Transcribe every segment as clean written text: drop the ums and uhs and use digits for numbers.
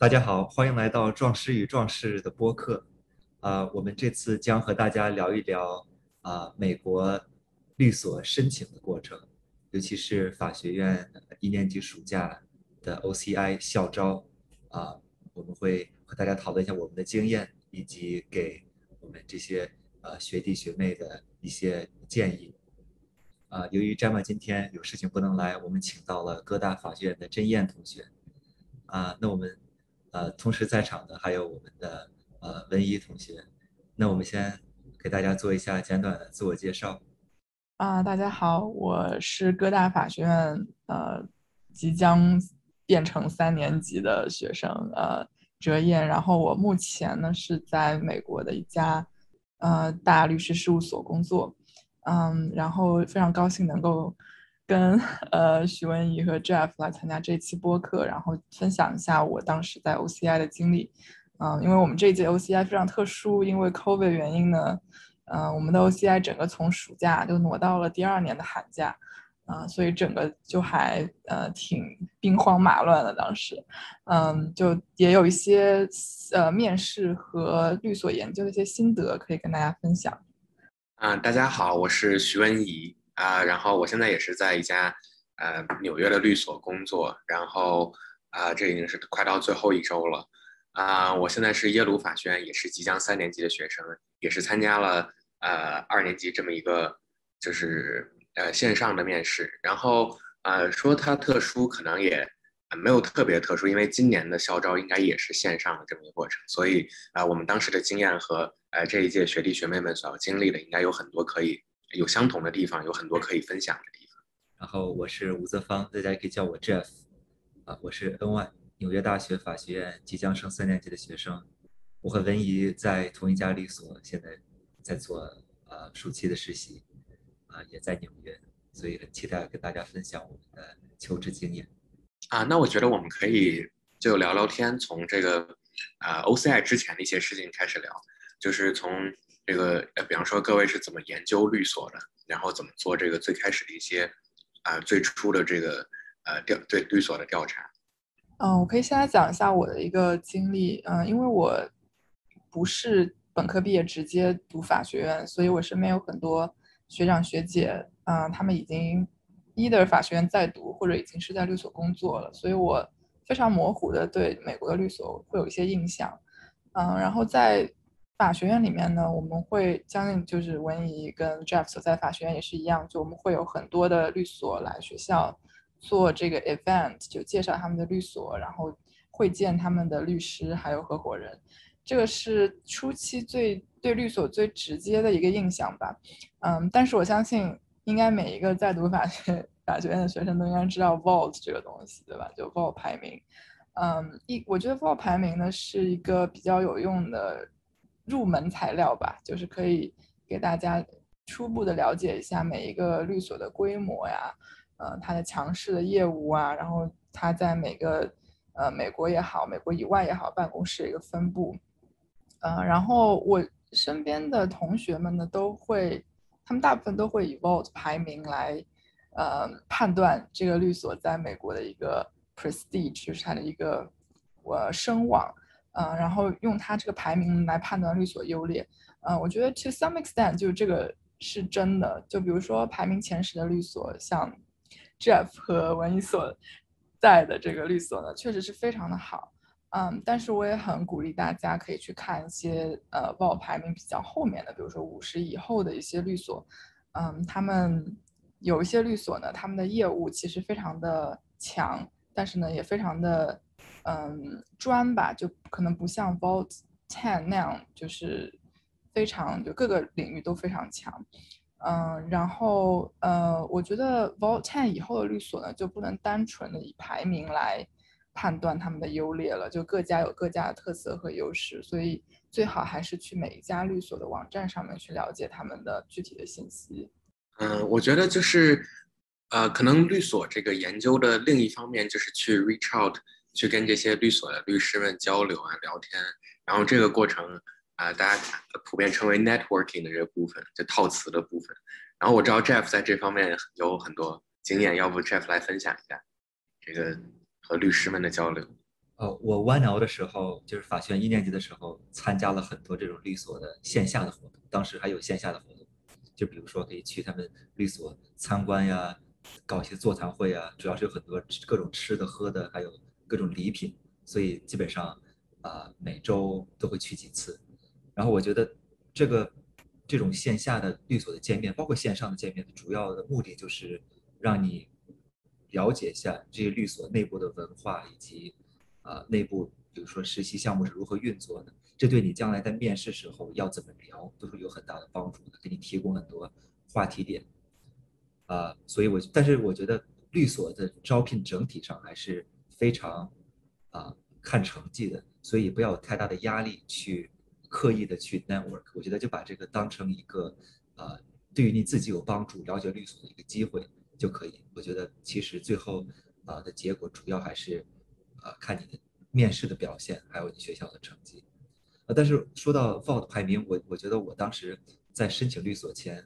大家好，欢迎来到壮师与壮士的播客。我们这次将和大家聊一聊美国律所申请的过程，尤其是法学院一年级暑假的 OCI 校招。我们会和大家讨论一下我们的经验，以及给我们这些学弟学妹的一些建议。由于詹妈今天有事情不能来，我们请到了哥大法学院的甄燕同学。那我们同时在场的还有我们的文怡同学。那我们先给大家做一下简短的自我介绍。大家好，我是哥大法学院即将变成3年级的学生哲燕。然后我目前呢是在美国的一家大律师事务所工作。然后非常高兴能够跟徐文怡和 Jeff 来参加这期播客，然后分享一下我当时在 OCI 的经历。因为我们这一届 OCI 非常特殊，因为 COVID 原因呢，我们的 OCI 整个从暑假就挪到了第2年的寒假，所以整个就还挺兵荒马乱的当时。就也有一些面试和律所研究的一些心得可以跟大家分享。大家好，我是徐文怡。然后我现在也是在一家纽约的律所工作，然后这已经是快到最后一周了。我现在是耶鲁法学院，也是即将3年级的学生，也是参加了2年级这么一个就是线上的面试。然后说它特殊可能也没有特别特殊，因为今年的校招应该也是线上的这么一个过程，所以我们当时的经验和这一届学弟学妹们所要经历的应该有很多可以有相同的地方，有很多可以分享的地方。然后我是吴泽芳，大家可以叫我 Jeff。我是 NY 纽约大学法学院即将升3年级的学生。我和文怡在同一家律所，现在在做暑期的实习，也在纽约，所以很期待跟大家分享我们的求职经验。那我觉得我们可以就聊聊天，从这个OCI 之前的一些事情开始聊，就是从这个比方说各位是怎么研究律所的，然后怎么做这个最开始的一些最初的这个对律所的调查。我可以先来讲一下我的一个经历。因为我不是本科毕业直接读法学院，所以我身边有很多学长学姐，他们已经either法学院在读或者已经是在律所工作了，所以我非常模糊的对美国的律所会有一些印象。然后在法学院里面呢，我们会将近就是文怡跟 Jeff 所在法学院也是一样，就我们会有很多的律所来学校做这个 event， 就介绍他们的律所，然后会见他们的律师还有合伙人。这个是初期对律所最直接的一个印象吧。但是我相信应该每一个在读法学院的学生都应该知道 Vault 这个东西，对吧？就 Vault 排名。我觉得 Vault 排名呢是一个比较有用的入门材料吧，就是可以给大家初步的了解一下每一个律所的规模呀，它的强势的业务啊，然后它在每个美国也好，美国以外也好，办公室一个分布。然后我身边的同学们呢，他们大部分都会以 Vault 排名来判断这个律所在美国的一个 prestige， 就是它的一个声望。然后用它这个排名来判断律所优劣。我觉得 to some extent 就这个是真的，就比如说排名前10的律所，像 Jeff 和文怡所在的这个律所呢，确实是非常的好。但是我也很鼓励大家可以去看一些Vault 排名比较后面的，比如说50以后的一些律所。他们有一些律所呢，他们的业务其实非常的强，但是呢也非常的专吧，就可能不像 Vault 10那样，就是非常就各个领域都非常强。然后我觉得 Vault 10以后的律所呢，就不能单纯的以排名来判断他们的优劣了，就各家有各家的特色和优势，所以最好还是去每一家律所的网站上面去了解他们的具体的信息。我觉得就是可能律所这个研究的另一方面就是去 reach out。去跟这些律所的律师们交流聊天，然后这个过程大家普遍称为 networking 的这个部分，就套词的部分。然后我知道 Jeff 在这方面有很多经验，要不 Jeff 来分享一下这个和律师们的交流。我 1L 的时候，就是法学院1年级的时候，参加了很多这种律所的线下的活动，当时还有线下的活动，就比如说可以去他们律所参观呀，搞一些座谈会啊，主要是有很多各种吃的喝的，还有各种礼品，所以基本上每周都会去几次。然后我觉得这种线下的律所的见面，包括线上的见面，主要的目的就是让你了解一下这些律所内部的文化，以及内部比如说实习项目是如何运作的，这对你将来在面试时候要怎么聊都是有很大的帮助的，给你提供很多话题点。所以但是我觉得律所的招聘整体上还是非常看成绩的，所以不要有太大的压力去刻意的去 network。 我觉得就把这个当成一个对于你自己有帮助了解律所的一个机会就可以。我觉得其实最后的结果主要还是看你的面试的表现还有你学校的成绩。但是说到 Vault 排名，我觉得我当时在申请律所前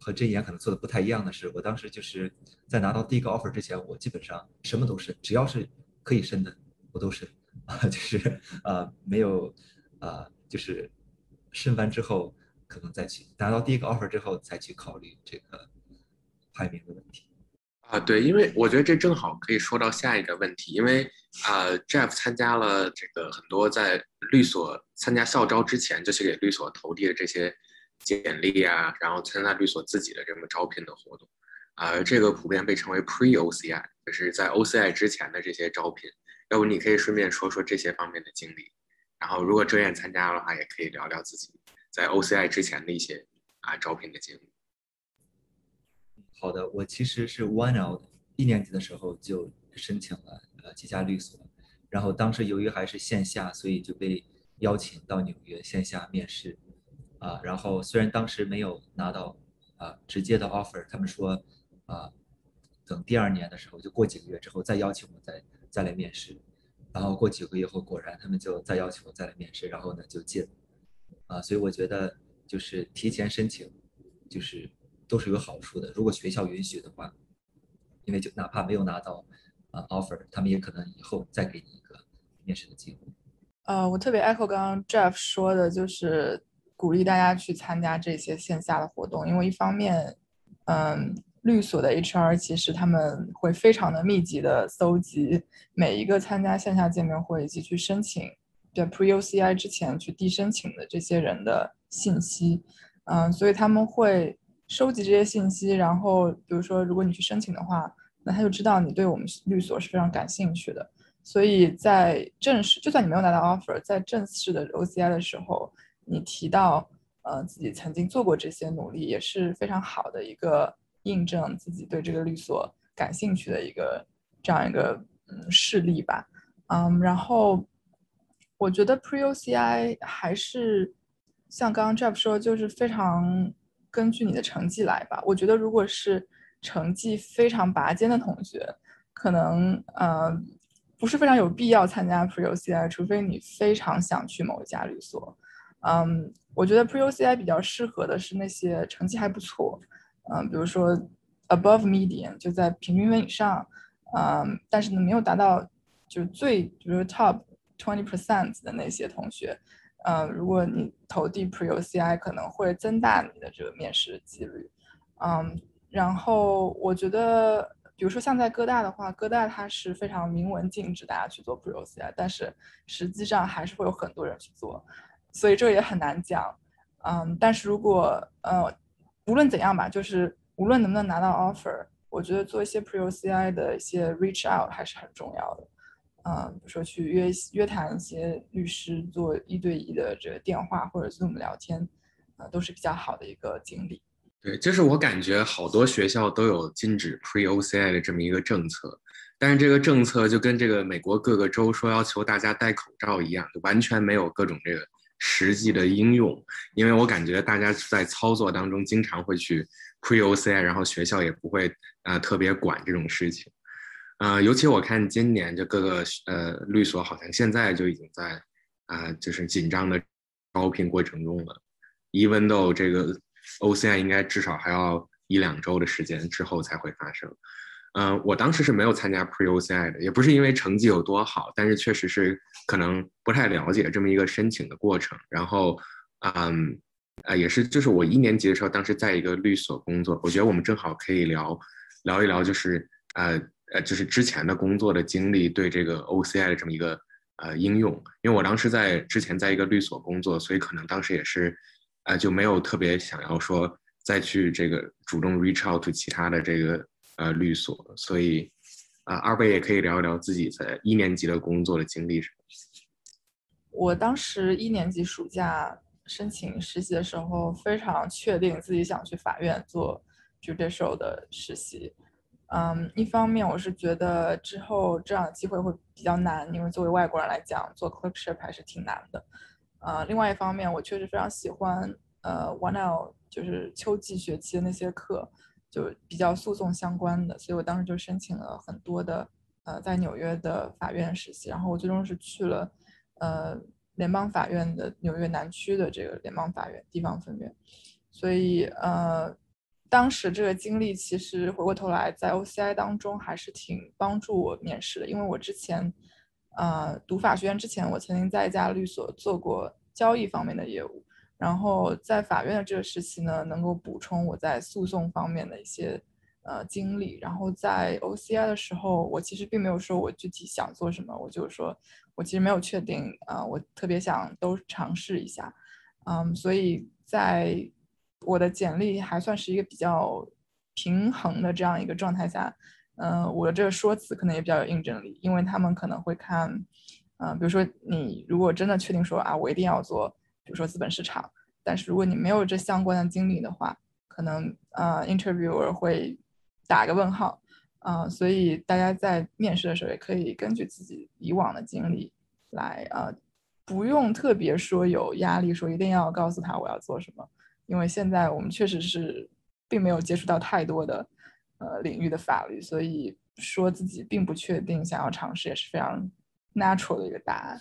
和甄妍可能做的不太一样的是，我当时就是在拿到第一个 offer 之前，我基本上什么都申，只要是可以申的我都申就是没有就是申完之后可能再去拿到第一个 offer 之后才去考虑这个排名的问题。对，因为我觉得这正好可以说到下一个问题，因为Jeff 参加了这个很多在律所参加校招之前就去给律所投递的这些简历啊，然后参加律所自己的这么招聘的活动，这个普遍被称为 pre-OCI， 就是在 OCI 之前的这些招聘。要不你可以顺便说说这些方面的经历，然后如果甄妍参加的话，也可以聊聊自己在 OCI 之前的一些招聘的经历。好的，我其实是 1L 1年级的时候就申请了几家律所，然后当时由于还是线下，所以就被邀请到纽约线下面试然后虽然当时没有拿到直接的 offer， 他们说等第2年的时候，就过几个月之后再邀请我再来面试，然后过几个月后果然他们就再邀请我再来面试，然后呢就进了所以我觉得就是提前申请就是都是有好处的，如果学校允许的话，因为就哪怕没有拿到offer， 他们也可能以后再给你一个面试的机会。我特别 echo 刚刚 Jeff 说的，就是鼓励大家去参加这些线下的活动，因为一方面，律所的 HR 其实他们会非常的密集的搜集每一个参加线下见面会以及去申请在 pre-OCI 之前去递申请的这些人的信息，所以他们会收集这些信息，然后比如说如果你去申请的话，那他就知道你对我们律所是非常感兴趣的，所以在正式，就算你没有拿到 offer， 在正式的 OCI 的时候你提到自己曾经做过这些努力，也是非常好的一个印证自己对这个律所感兴趣的一个这样一个事例吧。然后我觉得 pre-OCI 还是像刚刚 Jeff 说，就是非常根据你的成绩来吧。我觉得如果是成绩非常拔尖的同学，可能不是非常有必要参加 pre-OCI， 除非你非常想去某一家律所。我觉得 pre-OCI 比较适合的是那些成绩还不错，比如说 above median， 就在平均分以上，但是呢没有达到就是最比如 top 20% 的那些同学。如果你投递 pre-OCI， 可能会增大你的这个面试几率。然后我觉得比如说像在哥大的话，哥大它是非常明文禁止大家去做 pre-OCI， 但是实际上还是会有很多人去做，所以这也很难讲。但是如果无论怎样吧，就是无论能不能拿到 offer， 我觉得做一些 pre-OCI 的一些 reach out 还是很重要的。比如说去约谈一些律师，做1对1的这个电话或者 Zoom 聊天，都是比较好的一个经历。对，就是我感觉好多学校都有禁止 pre-OCI 的这么一个政策，但是这个政策就跟这个美国各个州说要求大家戴口罩一样，就完全没有各种这个实际的应用。因为我感觉大家在操作当中经常会去 pre-OCI， 然后学校也不会特别管这种事情。尤其我看今年就各个律所好像现在就已经在就是紧张的招聘过程中了， even though 这个 OCI 应该至少还要1-2周的时间之后才会发生。我当时是没有参加 Pre-OCI 的，也不是因为成绩有多好，但是确实是可能不太了解这么一个申请的过程。然后，也是就是我一年级的时候，当时在一个律所工作，我觉得我们正好可以聊一聊，就是就是之前的工作的经历对这个 OCI 的这么一个应用。因为我当时之前在一个律所工作，所以可能当时也是就没有特别想要说再去这个主动 reach out to 其他的这个律所，所以二位也可以聊一聊自己在一年级的工作的经历。我当时一年级暑假申请实习的时候，非常确定自己想去法院做 judicial 的实习。一方面我是觉得之后这样的机会会比较难，因为作为外国人来讲做 clerkship 还是挺难的。另外一方面我确实非常喜欢1L 就是秋季学期的那些课，就比较诉讼相关的，所以我当时就申请了很多的在纽约的法院实习，然后我最终是去了联邦法院的纽约南区的这个联邦法院地方分院。所以当时这个经历其实回过头来在 OCI 当中还是挺帮助我面试的，因为我之前读法学院之前，我曾经在一家律所做过交易方面的业务，然后在法院的这个时期呢，能够补充我在诉讼方面的一些经历。然后在 OCI 的时候，我其实并没有说我具体想做什么，我就是说我其实没有确定我特别想都尝试一下。所以在我的简历还算是一个比较平衡的这样一个状态下，我的这个说辞可能也比较有应证力，因为他们可能会看比如说你如果真的确定说啊我一定要做比如说资本市场，但是如果你没有这相关的经历的话，可能interviewer 会打个问号。所以大家在面试的时候也可以根据自己以往的经历来不用特别说有压力说一定要告诉他我要做什么，因为现在我们确实是并没有接触到太多的领域的法律，所以说自己并不确定想要尝试也是非常 natural 的一个答案。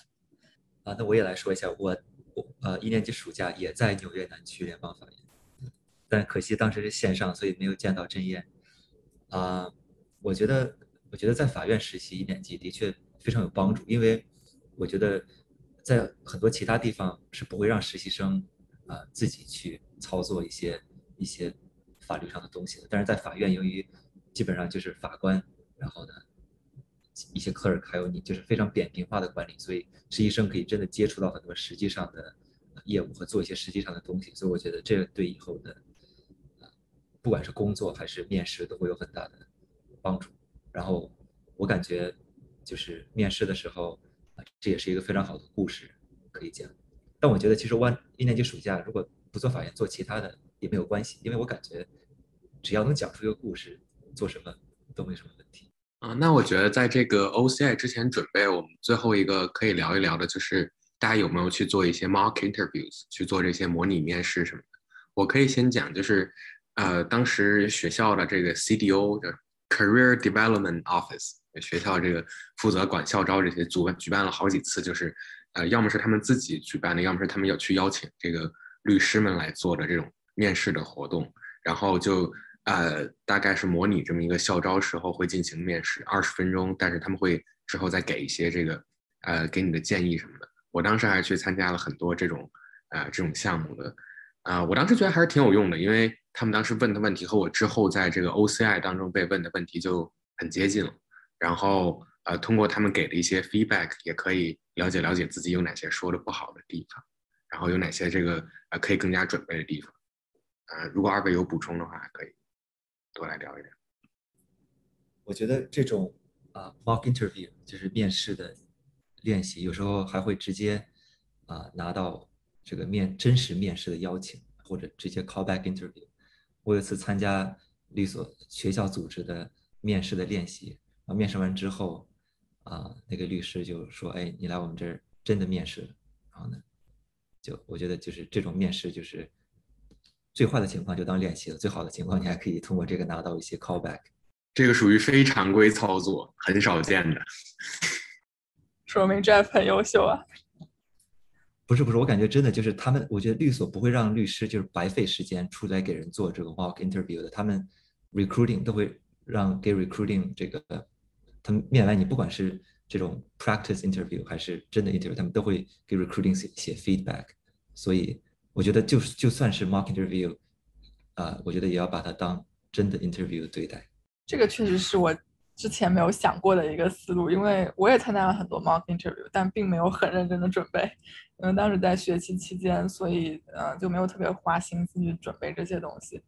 那我也来说一下，我一年级暑假也在纽约南区联邦法院，但可惜当时是线上，所以没有见到真燕。我觉得在法院实习一年级的确非常有帮助，因为我觉得在很多其他地方是不会让实习生自己去操作一些法律上的东西的，但是在法院由于基本上就是法官，然后呢一些 clerk 还有你就是非常扁平化的管理，所以实习生可以真的接触到很多实际上的业务和做一些实际上的东西，所以我觉得这个对以后的不管是工作还是面试都会有很大的帮助。然后我感觉就是面试的时候这也是一个非常好的故事可以讲，但我觉得其实一年级暑假如果不做法院做其他的也没有关系，因为我感觉只要能讲出一个故事做什么都没什么问题。那我觉得在这个 OCI 之前准备，我们最后一个可以聊一聊的就是大家有没有去做一些 mock interviews 去做这些模拟面试什么的。我可以先讲，就是当时学校的这个 CDO 的 Career Development Office 学校这个负责管校招这些举办了好几次，就是要么是他们自己举办的，要么是他们有去邀请这个律师们来做的这种面试的活动，然后就大概是模拟这么一个校招时候会进行面试20分钟，但是他们会之后再给一些这个给你的建议什么的。我当时还去参加了很多这种项目的，我当时觉得还是挺有用的，因为他们当时问的问题和我之后在这个 OCI 当中被问的问题就很接近了，然后通过他们给的一些 feedback 也可以了解自己有哪些说的不好的地方，然后有哪些这个可以更加准备的地方。如果二位有补充的话可以多来聊一聊。我觉得这种mock interview 就是面试的练习，有时候还会直接拿到这个真实面试的邀请，或者直接 callback interview。我有一次参加律所学校组织的面试的练习，面试完之后那个律师就说：“哎，你来我们这儿真的面试。”然后呢，就我觉得就是这种面试就是。最坏的情况就当练习了，最好的情况你还可以通过这个拿到一些 callback。这个属于非常规操作，很少见的。说明 Jeff 很优秀啊。不是，我感觉真的就是他们，我觉得律所不会让律师就是白费时间出来给人做这个 mock interview 的，他们 recruiting 都会让 给 recruiting 这个他们面来，你不管是这种 practice interview 还是真的 interview， 他们都会给 recruiting 写 feedback。所以我觉得就算是 mock interview， 我觉得也要把它当真的 interview 对待。这个确实是我之前没有想过的一个思路，因为我也参加了很多 mock interview， 但并没有很认真的准备，因为当时在学习期间，所以就没有特别花心思去准备这些东西。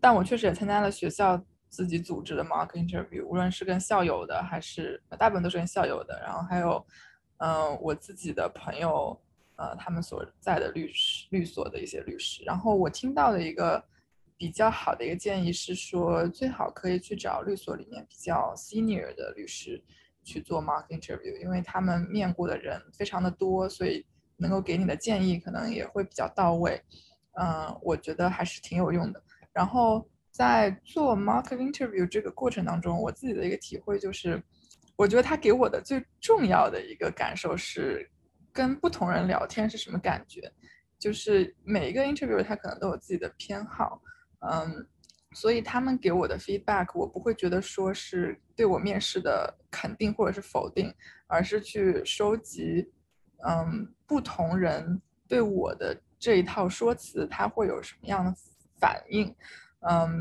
但我确实也参加了学校自己组织的 mock interview， 无论是跟校友的，还是大部分都是跟校友的，然后还有我自己的朋友他们所在的律所的一些律师。然后我听到的一个比较好的一个建议是说，最好可以去找律所里面比较 senior 的律师去做 mock interview， 因为他们面过的人非常的多，所以能够给你的建议可能也会比较到位。我觉得还是挺有用的。然后在做 mock interview 这个过程当中，我自己的一个体会就是，我觉得他给我的最重要的一个感受是跟不同人聊天是什么感觉。就是每一个 interviewer 他可能都有自己的偏好，所以他们给我的 feedback 我不会觉得说是对我面试的肯定或者是否定，而是去收集不同人对我的这一套说辞他会有什么样的反应。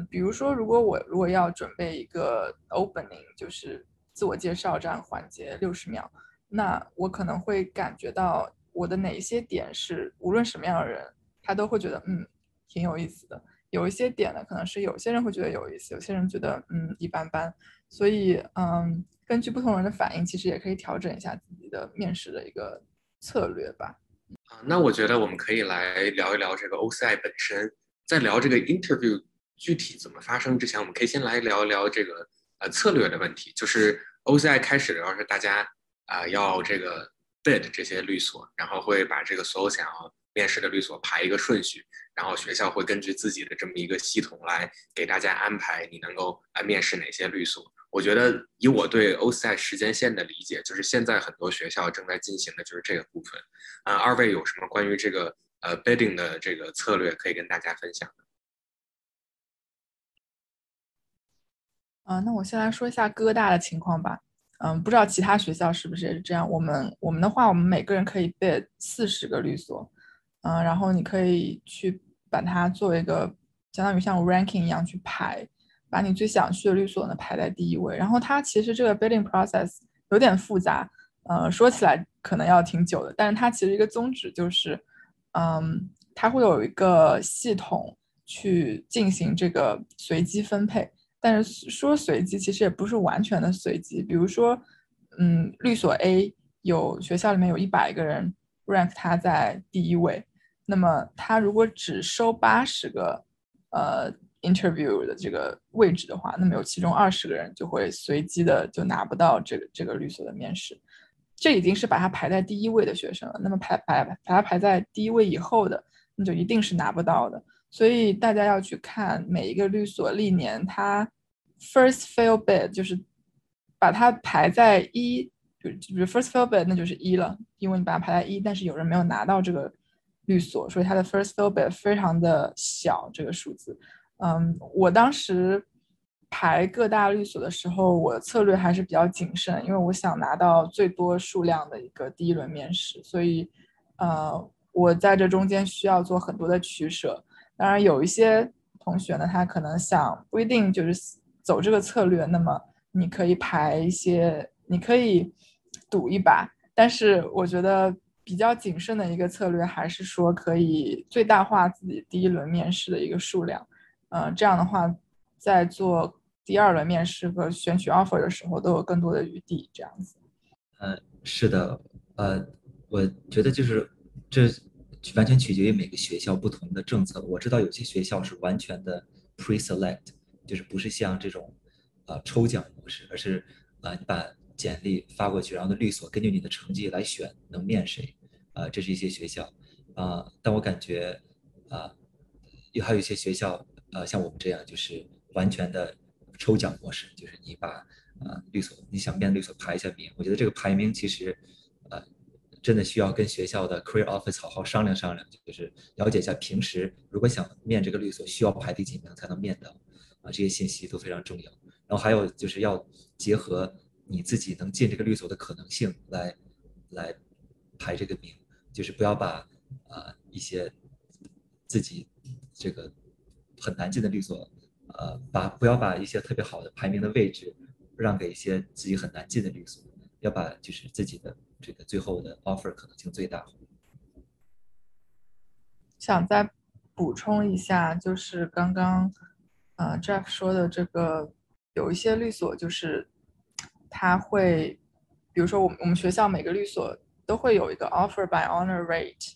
比如说如果要准备一个 opening， 就是自我介绍这样环节60秒，那我可能会感觉到我的哪一些点是无论什么样的人他都会觉得挺有意思的，有一些点呢可能是有些人会觉得有意思，有些人觉得一般般。所以根据不同人的反应其实也可以调整一下自己的面试的一个策略吧。那我觉得我们可以来聊一聊这个 OCI 本身，在聊这个 interview 具体怎么发生之前，我们可以先来聊一聊这个策略的问题。就是 OCI 开始的时候是大家要这个 bid 这些律所，然后会把这个所有想要面试的律所排一个顺序，然后学校会根据自己的这么一个系统来给大家安排你能够面试哪些律所。我觉得以我对 OCI 时间线的理解，就是现在很多学校正在进行的就是这个部分。二位有什么关于这个bidding 的这个策略可以跟大家分享的？那我先来说一下哥大的情况吧。不知道其他学校是不是也是这样。我们的话，我们每个人可以 bid 40个律所，然后你可以去把它作为一个相当于像 ranking 一样去排，把你最想去的律所呢排在第一位。然后它其实这个 bidding process 有点复杂，说起来可能要挺久的，但是它其实一个宗旨就是，它会有一个系统去进行这个随机分配。但是说随机其实也不是完全的随机，比如说，律所 A 有学校里面有100个人 rank 他在第一位，那么他如果只收80个interview 的这个位置的话，那么有其中20个人就会随机的就拿不到这个律所的面试。这已经是把他排在第一位的学生了，那么排在第一位以后的，那就一定是拿不到的。所以大家要去看每一个律所历年它 first fail bid， 就是把它排在一，比如 first fail bid 那就是一了，因为你把它排在一，但是有人没有拿到这个律所，所以它的 first fail bid 非常的小这个数字。我当时排各大律所的时候，我策略还是比较谨慎，因为我想拿到最多数量的一个第一轮面试，所以我在这中间需要做很多的取舍。当然有一些同学呢他可能想不一定就是走这个策略，那么你可以排一些，你可以赌一把，但是我觉得比较谨慎的一个策略还是说可以最大化自己第一轮面试的一个数量，这样的话在做第二轮面试和选取 offer 的时候都有更多的余地这样子。是的，我觉得就是这完全取决于每个学校不同的政策。我知道有些学校是完全的 pre-select， 就是不是像这种抽奖模式，而是你把简历发过去，然后律所根据你的成绩来选能面谁，这是一些学校。但我感觉还有一些学校像我们这样就是完全的抽奖模式，就是你把律所你想面律所排一下名。我觉得这个排名其实真的需要跟学校的 career office 好好商量商量，就是了解一下平时如果想面这个律所需要排第几名才能面到，这些信息都非常重要。然后还有就是要结合你自己能进这个律所的可能性来排这个名，就是不要把一些自己这个很难进的律所，不要把一些特别好的排名的位置让给一些自己很难进的律所，要把就是自己的这个最后的 offer 可能性最大化。想再补充一下，就是刚刚Jeff 说的这个，有一些律所就是他会，比如说我们学校每个律所都会有一个 offer by honor rate，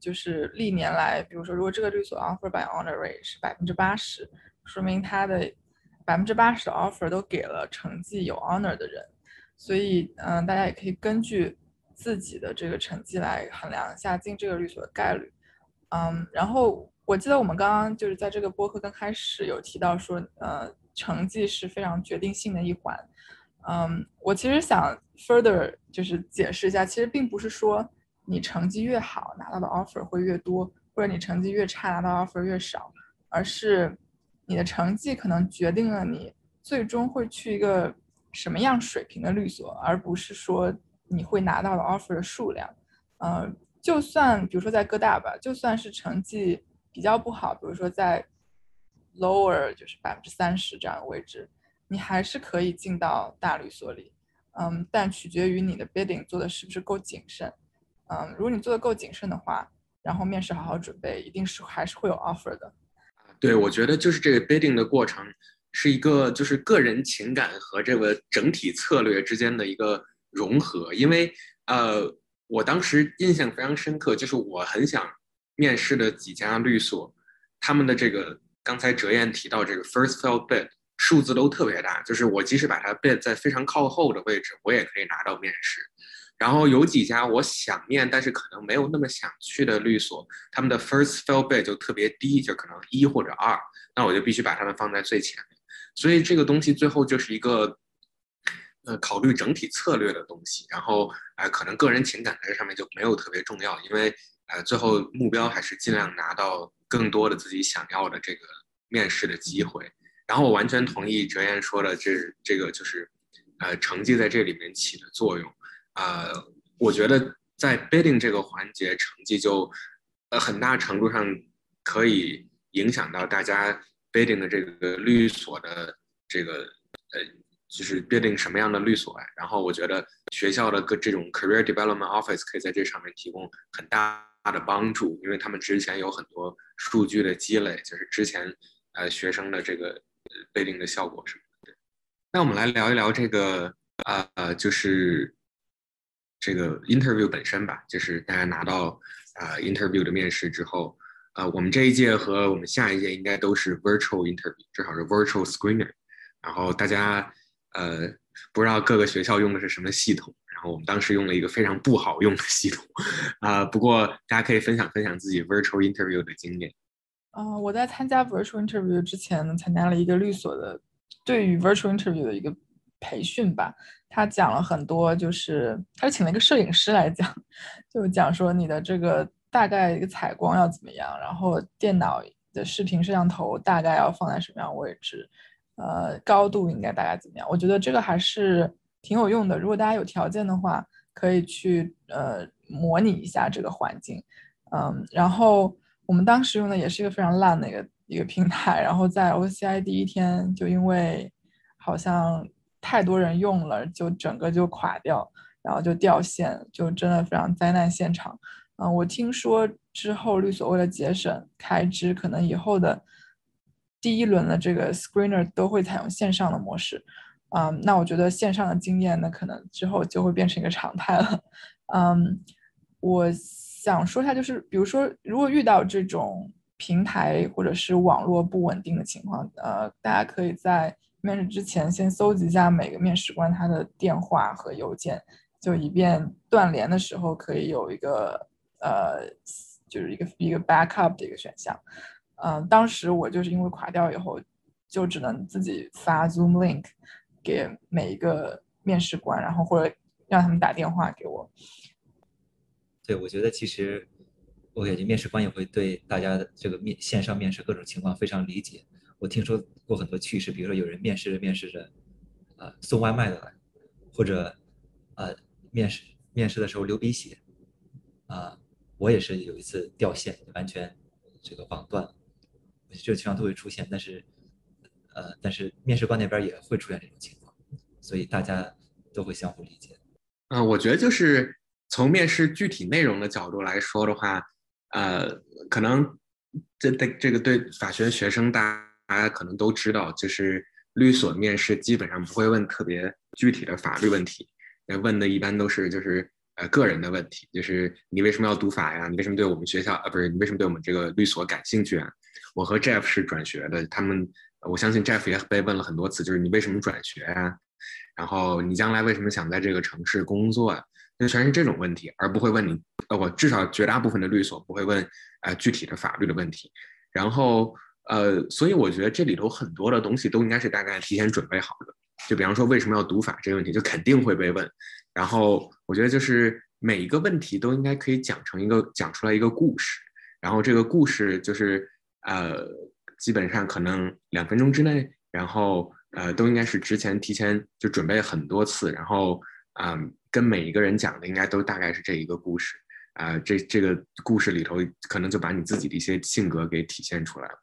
就是历年来，比如说如果这个律所 offer by honor rate 是 80%， 说明他的 80% 的 offer 都给了成绩有 honor 的人，所以大家也可以根据自己的这个成绩来衡量一下进这个律所的概率。然后我记得我们刚刚就是在这个播客刚开始有提到说，成绩是非常决定性的一环。我其实想 further 就是解释一下，其实并不是说你成绩越好拿到的 offer 会越多，或者你成绩越差拿到 offer 越少，而是你的成绩可能决定了你最终会去一个什么样水平的律所，而不是说你会拿到的 offer 的数量。就算比如说在哥大吧，就算是成绩比较不好，比如说在 lower 就是 30% 这样的位置，你还是可以进到大律所里。但取决于你的 bidding 做的是不是够谨慎。如果你做的够谨慎的话，然后面试好好准备，一定是还是会有 offer 的。对，我觉得就是这个 bidding 的过程是一个就是个人情感和这个整体策略之间的一个融合。因为我当时印象非常深刻，就是我很想面试的几家律所，他们的这个刚才哲彦提到这个 first fail bid 数字都特别大，就是我即使把它 bid 在非常靠后的位置，我也可以拿到面试。然后有几家我想面但是可能没有那么想去的律所，他们的 first fail bid 就特别低，就可能1或者2，那我就必须把他们放在最前面。所以这个东西最后就是一个考虑整体策略的东西。然后可能个人情感在这上面就没有特别重要，因为最后目标还是尽量拿到更多的自己想要的这个面试的机会。然后我完全同意哲彦说的这个就是成绩在这里面起的作用。我觉得在 bidding 这个环节，成绩就很大程度上可以影响到大家 bidding 的这个律所的这个就是 bidding 什么样的律所。然后我觉得学校的这种 career development office 可以在这上面提供很大的帮助，因为他们之前有很多数据的积累，就是之前学生的这个 bidding 的效果什么的。那我们来聊一聊这个就是这个 interview 本身吧，就是大家拿到interview 的面试之后，我们这一届和我们下一届应该都是 virtual interview， 至少是 virtual screener。然后大家不知道各个学校用的是什么系统，然后我们当时用了一个非常不好用的系统，不过大家可以分享自己 virtual interview 的经验。我在参加 virtual interview 之前参加了一个律所的对于 virtual interview 的一个培训吧，他讲了很多，就是他请了一个摄影师来讲，就讲说你的这个大概一个采光要怎么样，然后电脑的视频摄像头大概要放在什么样的位置，高度应该大概怎么样。我觉得这个还是挺有用的，如果大家有条件的话可以去模拟一下这个环境。然后我们当时用的也是一个非常烂的一个平台，然后在 OCI 第一天就因为好像太多人用了，就整个就垮掉，然后就掉线，就真的非常灾难现场。我听说之后律所为了节省开支，可能以后的第一轮的这个 screener 都会采用线上的模式。那我觉得线上的经验呢，可能之后就会变成一个常态了。我想说一下，就是比如说如果遇到这种平台或者是网络不稳定的情况，大家可以在面试之前先搜集一下每个面试官他的电话和邮件，就以便断联的时候可以有一个就是一个 backup 的一个选项。当时我就是因为垮掉以后，就只能自己发 Zoom link 给每一个面试官，然后或者让他们打电话给我。对，我觉得其实我感觉面试官也会对大家这个线上面试各种情况非常理解。我听说过很多趣事，比如说有人面试着，送外卖的来，或者面试的时候流鼻血，我也是有一次掉线，完全这个忘断，这种情况都会出现，但是面试官那边也会出现这种情况，所以大家都会相互理解。我觉得就是从面试具体内容的角度来说的话，可能这个对法学院学生大家可能都知道，就是律所面试基本上不会问特别具体的法律问题，问的一般都是就是个人的问题，就是你为什么要读法呀？你为什么对我们学校不是你为什么对我们这个律所感兴趣啊？我和 Jeff 是转学的，我相信 Jeff 也被问了很多次，就是你为什么转学啊？然后你将来为什么想在这个城市工作啊？就全是这种问题，而不会问你，我至少绝大部分的律所不会问具体的法律的问题。然后所以我觉得这里头很多的东西都应该是大概提前准备好的。就比方说为什么要读法这个问题，就肯定会被问。然后我觉得就是每一个问题都应该可以讲出来一个故事，然后这个故事就是基本上可能2分钟之内，然后都应该是提前就准备很多次，然后跟每一个人讲的应该都大概是这一个故事，这个故事里头可能就把你自己的一些性格给体现出来了。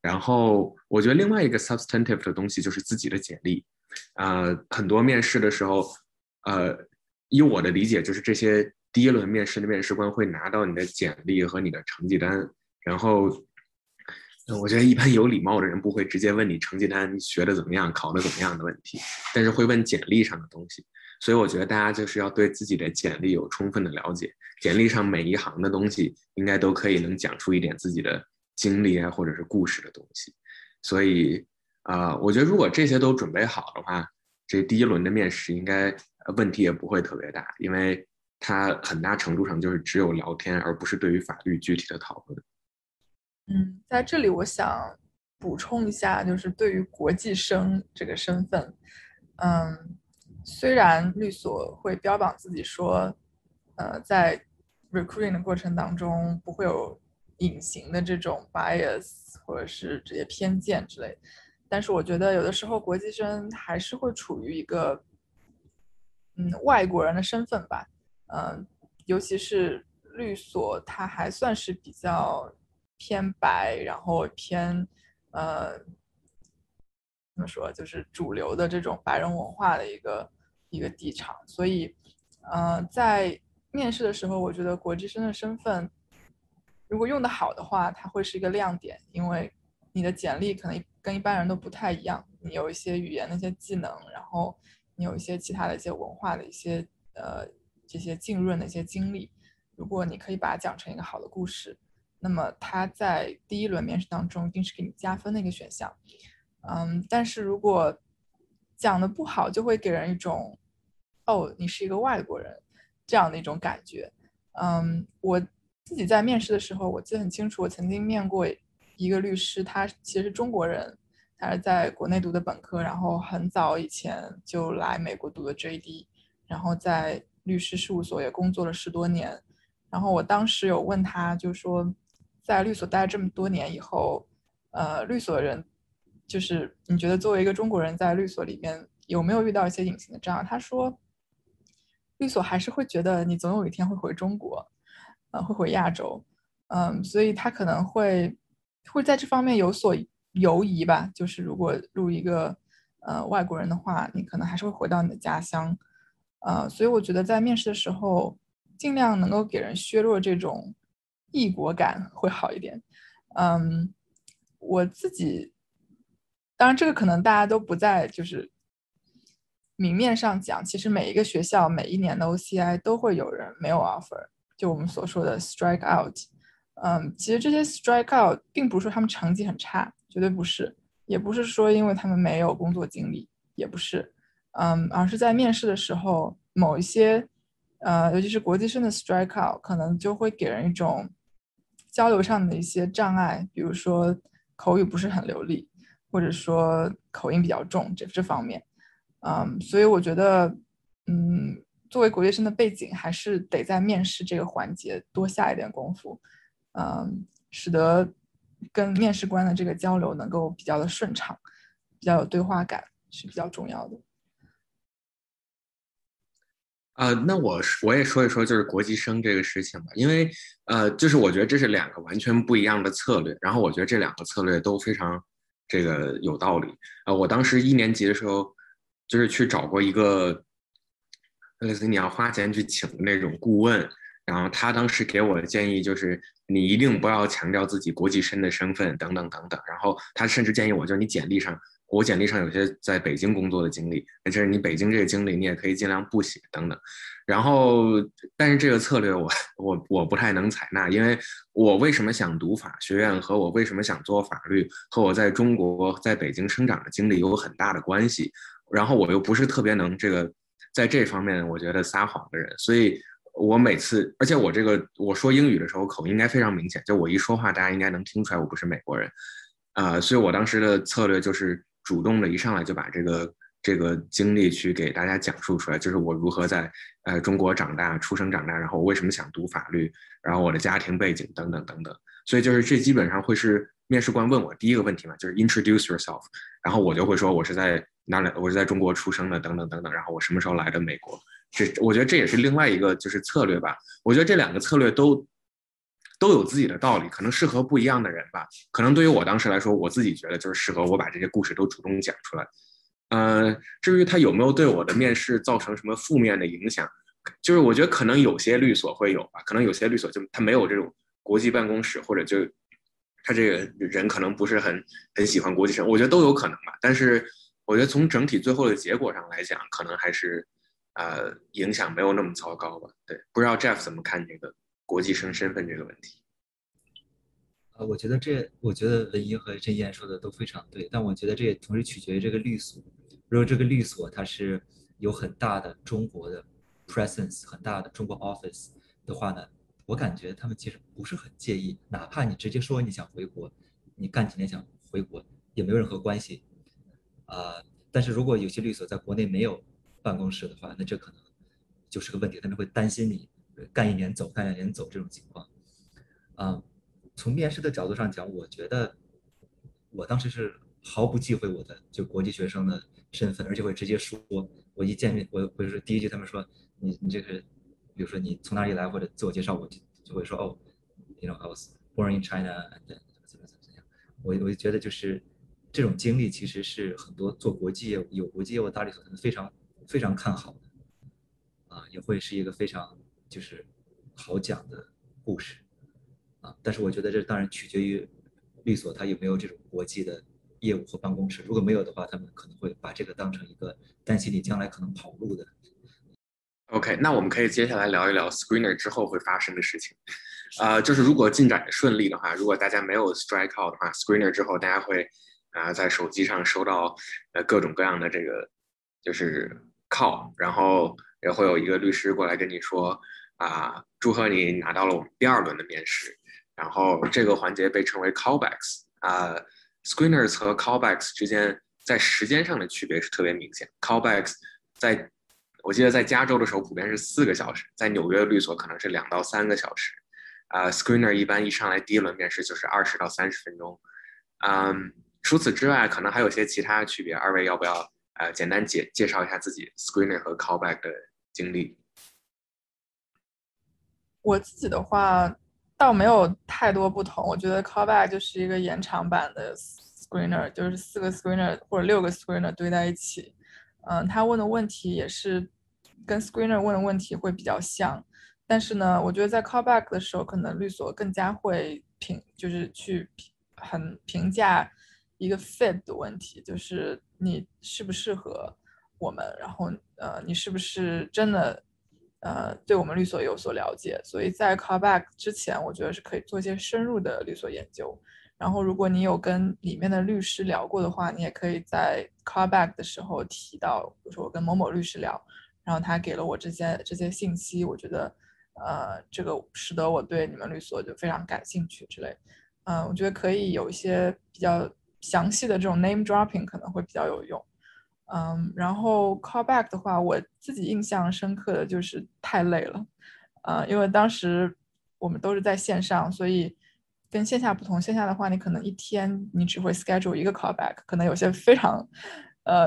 然后我觉得另外一个 substantive 的东西就是自己的简历，很多面试的时候以我的理解，就是这些第一轮面试的面试官会拿到你的简历和你的成绩单，然后我觉得一般有礼貌的人不会直接问你成绩单学的怎么样，考的怎么样的问题，但是会问简历上的东西。所以我觉得大家就是要对自己的简历有充分的了解，简历上每一行的东西应该都可以能讲出一点自己的经历啊，或者是故事的东西。所以我觉得如果这些都准备好的话，这第一轮的面试应该问题也不会特别大，因为它很大程度上就是只有聊天，而不是对于法律具体的讨论。在这里我想补充一下，就是对于国际生这个身份，虽然律所会标榜自己说，在 recruiting 的过程当中不会有隐形的这种 bias 或者是这些偏见之类的，但是我觉得有的时候国际生还是会处于一个外国人的身份吧，尤其是律所它还算是比较偏白，然后偏怎么说，就是主流的这种白人文化的一个地场，所以在面试的时候，我觉得国际生的身份如果用得好的话，它会是一个亮点，因为你的简历可能跟一般人都不太一样，你有一些语言的一些技能，然后你有一些其他的一些文化的一些这些浸润的一些经历，如果你可以把它讲成一个好的故事，那么它在第一轮面试当中一定是给你加分的一个选项。但是如果讲的不好，就会给人一种你是一个外国人这样的一种感觉。我自己在面试的时候我记得很清楚，我曾经面过一个律师，他其实是中国人，他是在国内读的本科，然后很早以前就来美国读的 JD， 然后在律师事务所也工作了10多年。然后我当时有问他，就说在律所待这么多年以后，律所人就是你觉得作为一个中国人在律所里面有没有遇到一些隐形的障碍？他说律所还是会觉得你总有一天会回中国，会回亚洲，所以他可能会在这方面有所犹疑吧，就是如果入一个外国人的话，你可能还是会回到你的家乡，所以我觉得在面试的时候尽量能够给人削弱这种异国感会好一点。我自己当然这个可能大家都不在就是明面上讲，其实每一个学校每一年的 OCI 都会有人没有 offer， 就我们所说的 Strikeout。其实这些 Strikeout 并不是说他们成绩很差，绝对不是，也不是说因为他们没有工作经历，也不是，而是在面试的时候某一些尤其是国际生的 Strikeout 可能就会给人一种交流上的一些障碍，比如说口语不是很流利，或者说口音比较重这方面，所以我觉得作为国际生的背景还是得在面试这个环节多下一点功夫，使得跟面试官的这个交流能够比较的顺畅，比较有对话感是比较重要的。那我也说一说就是国际生这个事情吧，因为就是我觉得这是两个完全不一样的策略，然后我觉得这两个策略都非常这个有道理。我当时1年级的时候就是去找过一个类似你要花钱去请的那种顾问，然后他当时给我的建议就是你一定不要强调自己国际生的身份等等等等，然后他甚至建议我就是我简历上有些在北京工作的经历，但是你北京这个经历你也可以尽量不写等等。然后但是这个策略我不太能采纳，因为我为什么想读法学院和我为什么想做法律和我在中国在北京生长的经历有很大的关系，然后我又不是特别能在这方面我觉得撒谎的人，所以我每次而且我说英语的时候口音应该非常明显，就我一说话大家应该能听出来我不是美国人。所以我当时的策略就是主动的一上来就把这个经历去给大家讲述出来，就是我如何在中国出生长大，然后我为什么想读法律，然后我的家庭背景等等等等。所以就是这基本上会是面试官问我第一个问题嘛，就是 introduce yourself， 然后我就会说我是在中国出生的等等等等，然后我什么时候来的美国。我觉得这也是另外一个就是策略吧，我觉得这两个策略都有自己的道理，可能适合不一样的人吧。可能对于我当时来说，我自己觉得就是适合我把这些故事都主动讲出来。至于他有没有对我的面试造成什么负面的影响，就是我觉得可能有些律所会有吧，可能有些律所就他没有这种国际办公室，或者就他这个人可能不是很喜欢国际生，我觉得都有可能吧。但是我觉得从整体最后的结果上来讲，可能还是影响没有那么糟糕吧。对，不知道 Jeff 怎么看这个国际生身份这个问题。我觉得文一和郑燕说的都非常对，但我觉得这也同时取决于这个律所。如果这个律所它是有很大的中国的 presence， 很大的中国 office 的话呢，我感觉他们其实不是很介意，哪怕你直接说你想回国，你干几年想回国也没有任何关系。但是如果有些律所在国内没有办公室的话，那这可能就是个问题，他们会担心你干1年走，干2年走这种情况。从面试的角度上讲，我觉得我当时是毫不忌讳我的国际学生的身份，而且会直接说。我一见面，我会说第一句，他们说你这个，比如说你从哪里来或者自我介绍，我就会说哦， you know I was born in China and then 怎么样。我觉得就是这种经历其实是很多做国际业务、有国际业务大律所非常非常看好的，也会是一个非常就是好讲的故事，但是我觉得这当然取决于律所它有没有这种国际的业务和办公室，如果没有的话，他们可能会把这个当成一个担心你将来可能跑路的。OK， 那我们可以接下来聊一聊 screener 之后会发生的事情。就是如果进展顺利的话，如果大家没有 strikeout 的话 ，screener 之后大家会在手机上收到各种各样的这个就是call，然后也会有一个律师过来跟你说。祝贺你拿到了我们第2轮的面试，然后这个环节被称为 callbacks。screeners 和 callbacks 之间在时间上的区别是特别明显。callbacks 我记得在加州的时候普遍是4个小时，在纽约律所可能是2到3个小时。screener 一般一上来第1轮面试就是20到30分钟。除此之外可能还有些其他区别，二位要不要简单介绍一下自己 screener 和 callback 的经历？我自己的话倒没有太多不同，我觉得 callback 就是一个延长版的 screener， 就是4个 screener 或者6个 screener 堆在一起。他问的问题也是跟 screener 问的问题会比较像，但是呢我觉得在 callback 的时候可能律所更加会评价一个 fit 的问题，就是你适不适合我们，然后你是不是真的对我们律所有所了解。所以在 callback 之前我觉得是可以做一些深入的律所研究，然后如果你有跟里面的律师聊过的话，你也可以在 callback 的时候提到，比如说我跟某某律师聊，然后他给了我这些信息，我觉得这个使得我对你们律所就非常感兴趣之类。我觉得可以有一些比较详细的这种 name dropping 可能会比较有用。然后 callback 的话，我自己印象深刻的就是太累了，因为当时我们都是在线上，所以跟线下不同，线下的话你可能一天你只会 schedule 一个 callback， 可能有些非常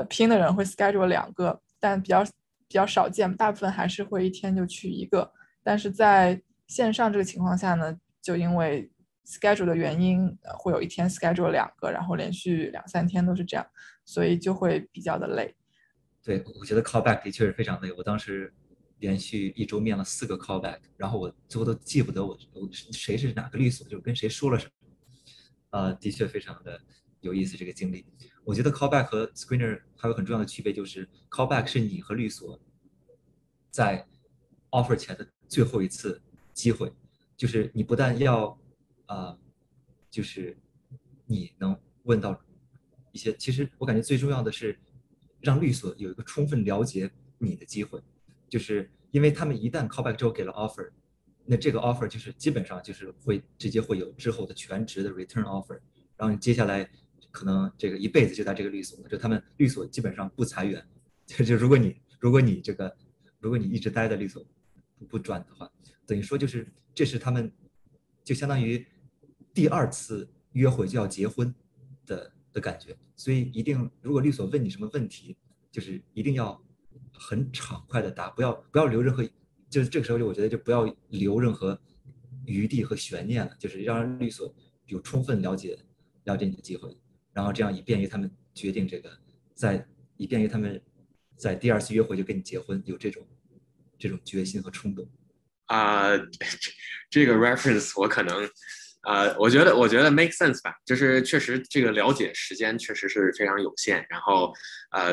拼的人会 schedule 2个，但比较少见，大部分还是会一天就去1个。但是在线上这个情况下呢，就因为 schedule 的原因，会有一天 schedule 2个，然后连续2-3天都是这样，所以就会比较的累。对，我觉得 callback 的确是非常累，我当时连续1周面了4个 callback， 然后我最后都记不得我谁是哪个律所，就跟谁说了什么。的确非常的有意思这个经历。我觉得 callback 和 screener 还有很重要的区别，就是 callback 是你和律所在 offer 前的最后一次机会，就是你不但要就是你能问到一些，其实我感觉最重要的是让律所有一个充分了解你的机会，就是因为他们一旦 callback 之后给了 offer， 那这个 offer 就是基本上就是会直接会有之后的全职的 return offer， 然后你接下来可能这个一辈子就在这个律所了，就他们律所基本上不裁员，就如果你一直待在律所不转的话，等于说就是这是他们就相当于第2次约会就要结婚的感觉。所以一定如果律所问你什么问题，就是一定要很畅快的答，不要留任何，就是这个时候就我觉得就不要留任何余地和悬念了，就是让律所有充分了解你的机会，然后这样以便于他们决定这个，以便于他们在第2次约会就跟你结婚，有这种决心和冲动。这个 reference 我可能我觉得 make sense 吧，就是确实这个了解时间确实是非常有限，然后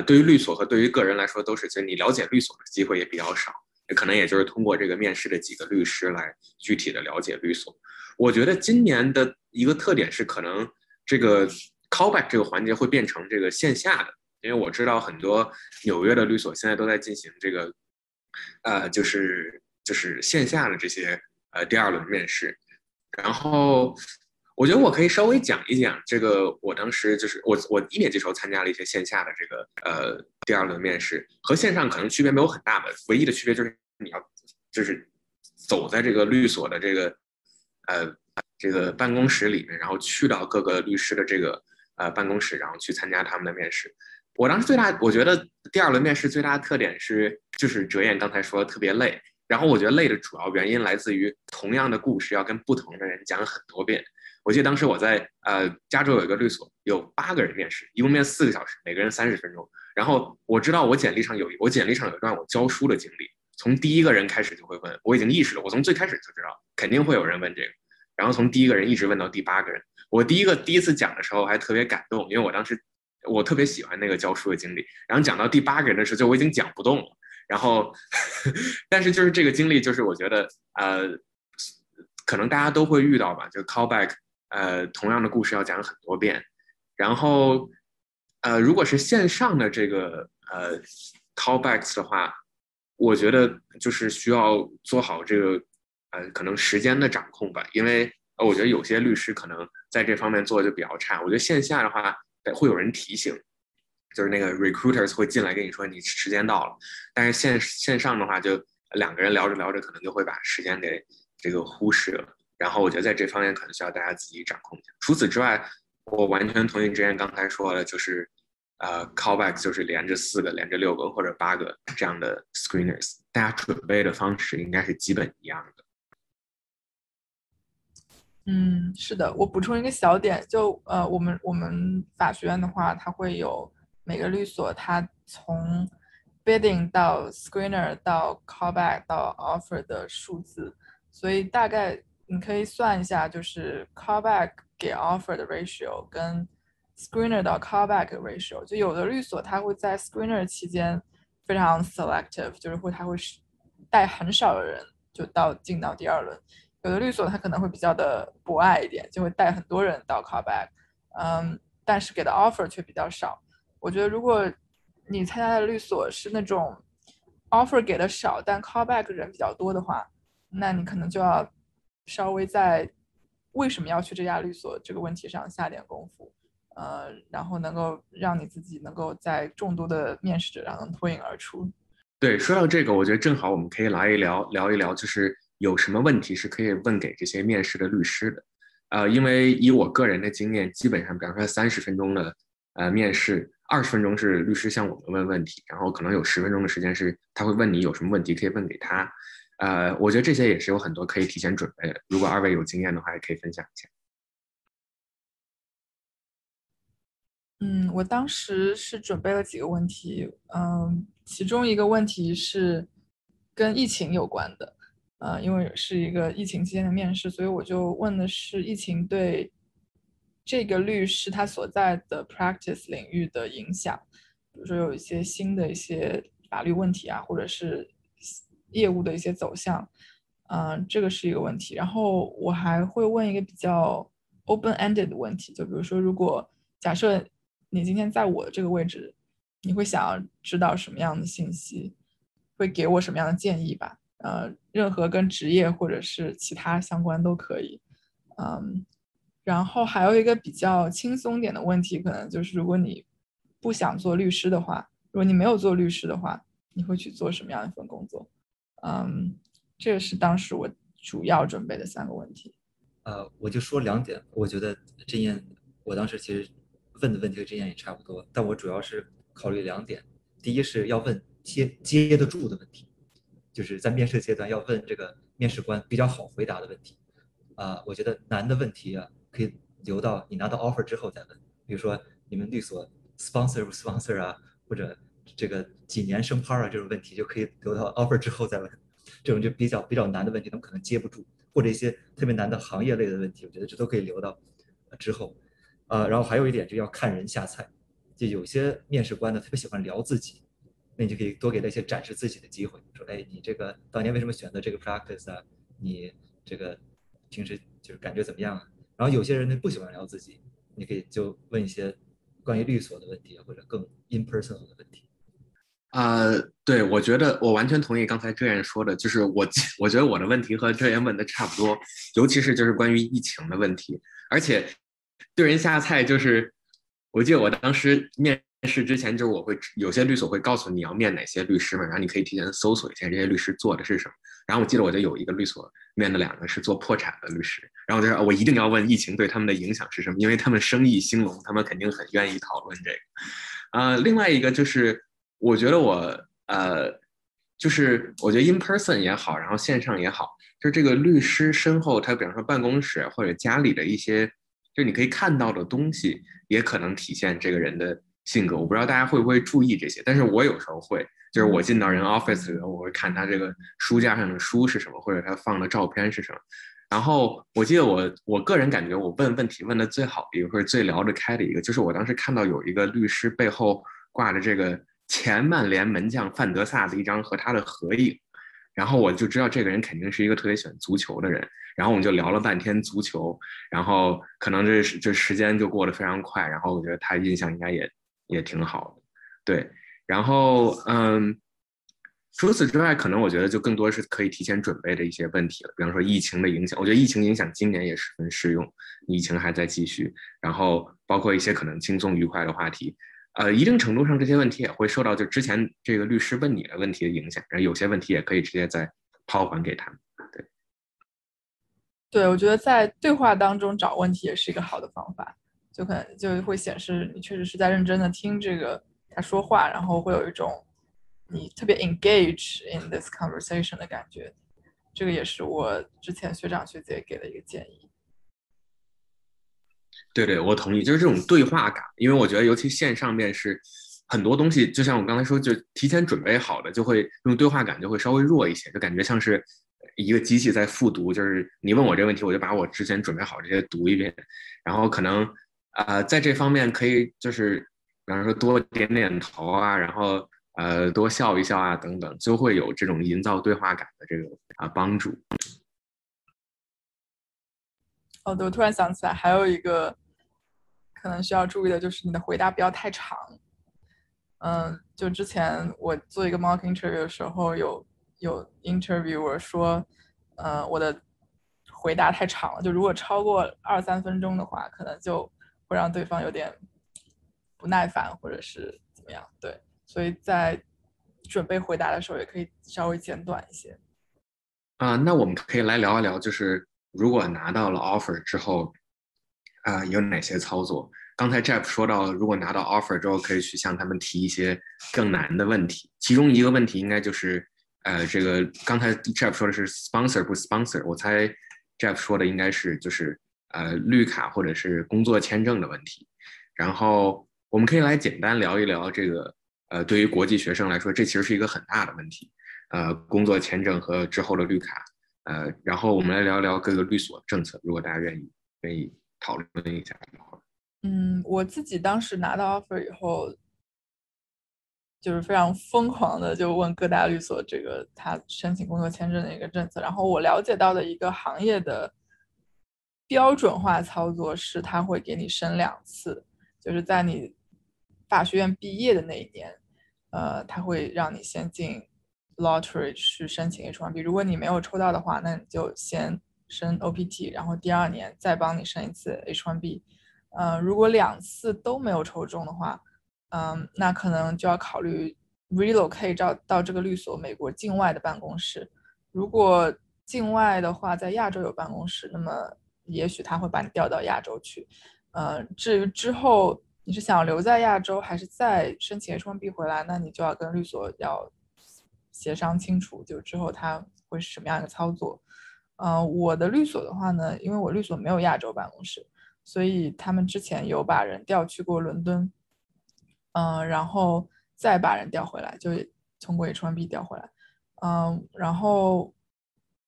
对于律所和对于个人来说都是，所以你了解律所的机会也比较少，可能也就是通过这个面试的几个律师来具体的了解律所。我觉得今年的一个特点是可能这个 callback 这个环节会变成这个线下的，因为我知道很多纽约的律所现在都在进行这个就是线下的这些第2轮面试。然后我觉得我可以稍微讲一讲这个，我当时就是我1年级时候参加了一些线下的这个第2轮面试，和线上可能区别没有很大的，唯一的区别就是你要就是走在这个律所的这个办公室里面，然后去到各个律师的这个办公室，然后去参加他们的面试。我当时我觉得第2轮面试最大的特点是，就是哲彦刚才说特别累，然后我觉得累的主要原因来自于同样的故事要跟不同的人讲很多遍。我记得当时我在加州有一个律所，有8个人面试，一共面4个小时，每个人30分钟。然后我知道我简历上有一段我教书的经历，从第1个人开始就会问，我已经意识了，我从最开始就知道肯定会有人问这个，然后从第1个人一直问到第8个人。我第一次讲的时候还特别感动，因为我当时我特别喜欢那个教书的经历，然后讲到第8个人的时候就我已经讲不动了。然后但是就是这个经历，就是我觉得可能大家都会遇到吧，就 callback 同样的故事要讲很多遍。然后如果是线上的这个callbacks 的话，我觉得就是需要做好这个可能时间的掌控吧，因为我觉得有些律师可能在这方面做的就比较差。我觉得线下的话会有人提醒，就是那个 recruiters 会进来跟你说你时间到了，但是线上的话就2个人聊着聊着可能就会把时间给这个忽视了。然后我觉得在这方面可能需要大家自己掌控一下。除此之外，我完全同意之前刚才说的，就是callback 就是连着4个连着6个或者8个这样的 screeners， 大家准备的方式应该是基本一样的。嗯，是的，我补充一个小点，就我们法学院的话，它会有每个律所，它从 bidding 到 screener 到 callback 到 offer 的数字，所以大概你可以算一下，就是 callback 给 offer 的 ratio 跟 screener 到 callback 的 ratio。 就有的律所它会在 screener 期间非常 selective， 就是它会带很少的人就进到第2轮，有的律所它可能会比较的博爱一点，就会带很多人到 callback， 但是给的 offer 却比较少。我觉得如果你参加的律所是那种 offer 给的少但 callback 人比较多的话，那你可能就要稍微在为什么要去这家律所这个问题上下点功夫，然后能够让你自己能够在众多的面试者上脱颖而出。对，说到这个，我觉得正好我们可以来聊一聊，就是有什么问题是可以问给这些面试的律师的。因为以我个人的经验，基本上比方说30分钟的面试，20分钟是律师向我们问问题，然后可能有10分钟的时间是他会问你有什么问题可以问给他。我觉得这些也是有很多可以提前准备的，如果二位有经验的话也可以分享一下。我当时是准备了几个问题，其中一个问题是跟疫情有关的，因为是一个疫情期间的面试，所以我就问的是疫情对这个律师他所在的 practice 领域的影响，比如说有一些新的一些法律问题啊，或者是业务的一些走向，这个是一个问题。然后我还会问一个比较 open-ended 的问题，就比如说如果假设你今天在我这个位置，你会想要知道什么样的信息，会给我什么样的建议吧，任何跟职业或者是其他相关都可以。然后还有一个比较轻松点的问题，可能就是如果你不想做律师的话，如果你没有做律师的话，你会去做什么样的一份工作。这是当时我主要准备的三个问题。我就说两点，我觉得这样我当时其实问的问题和之前也差不多，但我主要是考虑两点。第一是要问接得住的问题，就是在面试阶段要问这个面试官比较好回答的问题。我觉得难的问题可以留到你拿到 offer 之后再问，比如说你们律所 sponsor 不 sponsor 啊，或者这个几年升par啊，这种问题就可以留到 offer 之后再问。这种就比较难的问题他们可能接不住，或者一些特别难的行业类的问题，我觉得这都可以留到之后。然后还有一点就要看人下菜，就有些面试官呢特别喜欢聊自己，那你就可以多给他一些展示自己的机会，说哎，你这个当年为什么选择这个 practice 啊？你这个平时就是感觉怎么样啊？然后有些人呢不喜欢聊自己，你可以就问一些关于律所的问题，或者更 impersonal 的问题。对，我觉得我完全同意刚才志远说的，就是我觉得我的问题和志远问的差不多，尤其是就是关于疫情的问题，而且。对人下菜，就是我记得我当时面试之前，就是我会有些律所会告诉你要面哪些律师嘛，然后你可以提前搜索一下这些律师做的是什么。然后我记得我就有一个律所面的两个是做破产的律师，然后我一定要问疫情对他们的影响是什么，因为他们生意兴隆，他们肯定很愿意讨论这个。另外一个就是我觉得就是我觉得 in person 也好，然后线上也好，就是这个律师身后他比方说办公室或者家里的一些。就你可以看到的东西也可能体现这个人的性格，我不知道大家会不会注意这些，但是我有时候会，就是我进到人 office 的时候，我会看他这个书架上的书是什么，或者他放的照片是什么。然后我记得我个人感觉我问问题问的最好的一个或者最聊得开的一个，就是我当时看到有一个律师背后挂着这个前曼联门将范德萨的一张和他的合影，然后我就知道这个人肯定是一个特别喜欢足球的人，然后我们就聊了半天足球，然后可能这时间就过得非常快，然后我觉得他印象应该也挺好的，对。然后除此之外，可能我觉得就更多是可以提前准备的一些问题了，比方说疫情的影响，我觉得疫情影响今年也十分适用，疫情还在继续，然后包括一些可能轻松愉快的话题。一定程度上这些问题也会受到就之前这个律师问你的问题的影响，然后有些问题也可以直接再抛还给他们。对，我觉得在对话当中找问题也是一个好的方法，就可能就会显示你确实是在认真的听这个他说话，然后会有一种你特别 engage in this conversation 的感觉。这个也是我之前学长学姐给的一个建议。对，我同意，就是这种对话感，因为我觉得尤其线上面试很多东西，就像我刚才说，就提前准备好的，就会用对话感就会稍微弱一些，就感觉像是一个机器在复读，就是你问我这个问题，我就把我之前准备好这些读一遍，然后可能在这方面可以就是比方说多点点头啊，然后多笑一笑啊等等，就会有这种营造对话感的这个帮助。对，我突然想起来还有一个可能需要注意的，就是你的回答不要太长。就之前我做一个 mock interview 的时候，有 interviewer 说我的回答太长了，就如果超过2-3分钟的话，可能就会让对方有点不耐烦或者是怎么样。对，所以在准备回答的时候也可以稍微简短一些。那我们可以来聊一聊，就是如果拿到了 offer 之后，有哪些操作？刚才 Jeff 说到，如果拿到 offer 之后，可以去向他们提一些更难的问题。其中一个问题应该就是，这个刚才 Jeff 说的是 sponsor 不 sponsor， 我猜 Jeff 说的应该是就是绿卡或者是工作签证的问题。然后我们可以来简单聊一聊这个，对于国际学生来说，这其实是一个很大的问题。工作签证和之后的绿卡，然后我们来聊一聊各个律所政策，如果大家愿意讨论一下一会儿。我自己当时拿到 offer 以后，就是非常疯狂的就问各大律所这个他申请工作签证的一个政策，然后我了解到的一个行业的标准化操作是他会给你申2次，就是在你法学院毕业的那一年，他会让你先进 lottery 去申请 H1B， 如果你没有抽到的话，那你就先申 OPT， 然后第二年再帮你申一次 H1B，如果2次都没有抽中的话，那可能就要考虑 relocate 到这个律所美国境外的办公室。如果境外的话，在亚洲有办公室，那么也许他会把你调到亚洲去。至于之后你是想留在亚洲还是再申请 H1B 回来，那你就要跟律所要协商清楚，就之后他会是什么样的操作。我的律所的话呢，因为我律所没有亚洲办公室，所以他们之前有把人调去过伦敦，然后再把人调回来，就通过 H1B 调回来。然后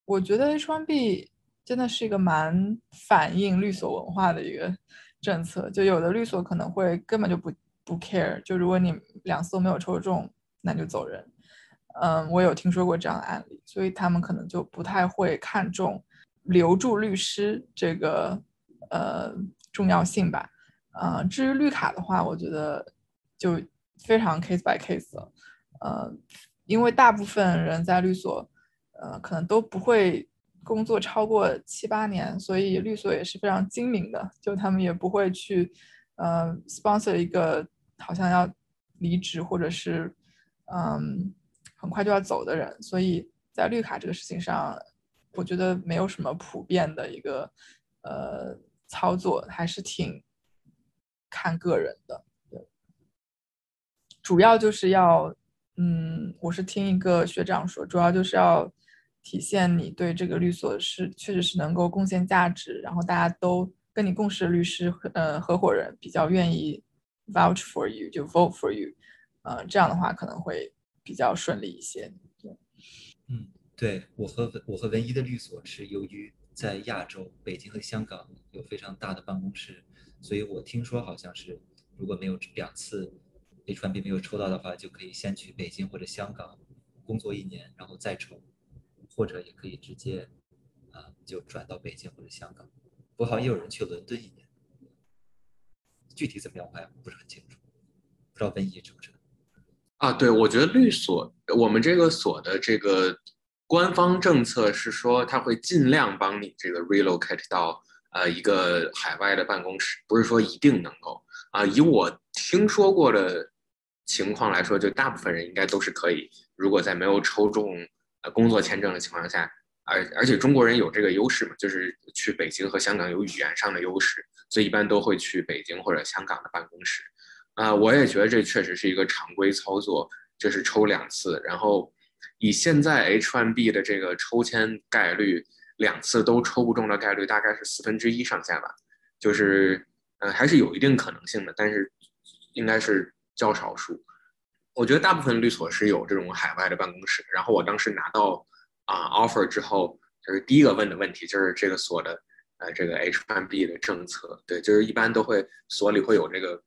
我觉得 H1B 真的是一个蛮反映律所文化的一个政策，就有的律所可能会根本就不 care， 就如果你2次都没有抽中，那就走人。我有听说过这样的案例，所以他们可能就不太会看重留住律师这个重要性吧。至于绿卡的话，我觉得就非常 case by case 了。因为大部分人在律所可能都不会工作超过7-8年，所以律所也是非常精明的，就他们也不会去sponsor 一个好像要离职或者是很快就要走的人，所以在绿卡这个事情上，我觉得没有什么普遍的一个操作，还是挺看个人的。对，主要就是要我是听一个学长说，主要就是要体现你对这个律所是确实是能够贡献价值，然后大家都跟你共事的律师合伙人比较愿意 vouch for you， 就 vote for you， 这样的话可能会比较顺利一些。对，对，我和文一的律所是由于在亚洲北京和香港有非常大的办公室，所以我听说好像是如果没有2次 H1B 没有抽到的话，就可以先去北京或者香港工作1年然后再抽，或者也可以直接就转到北京或者香港，不过好像也有人去伦敦1年，具体怎么样我还不是很清楚，不知道文一知不知道。对，我觉得律所我们这个所的这个官方政策是说他会尽量帮你这个 relocate 到一个海外的办公室，不是说一定能够以我听说过的情况来说，就大部分人应该都是可以，如果在没有抽中工作签证的情况下，而且中国人有这个优势嘛，就是去北京和香港有语言上的优势，所以一般都会去北京或者香港的办公室。我也觉得这确实是一个常规操作，就是抽2次，然后以现在 H1B 的这个抽签概率，2次都抽不中的概率大概是1/4上下吧，就是还是有一定可能性的，但是应该是较少数。我觉得大部分律所是有这种海外的办公室，然后我当时拿到offer 之后，就是第一个问的问题就是这个所的这个 H1B 的政策。对，就是一般都会所里会有这个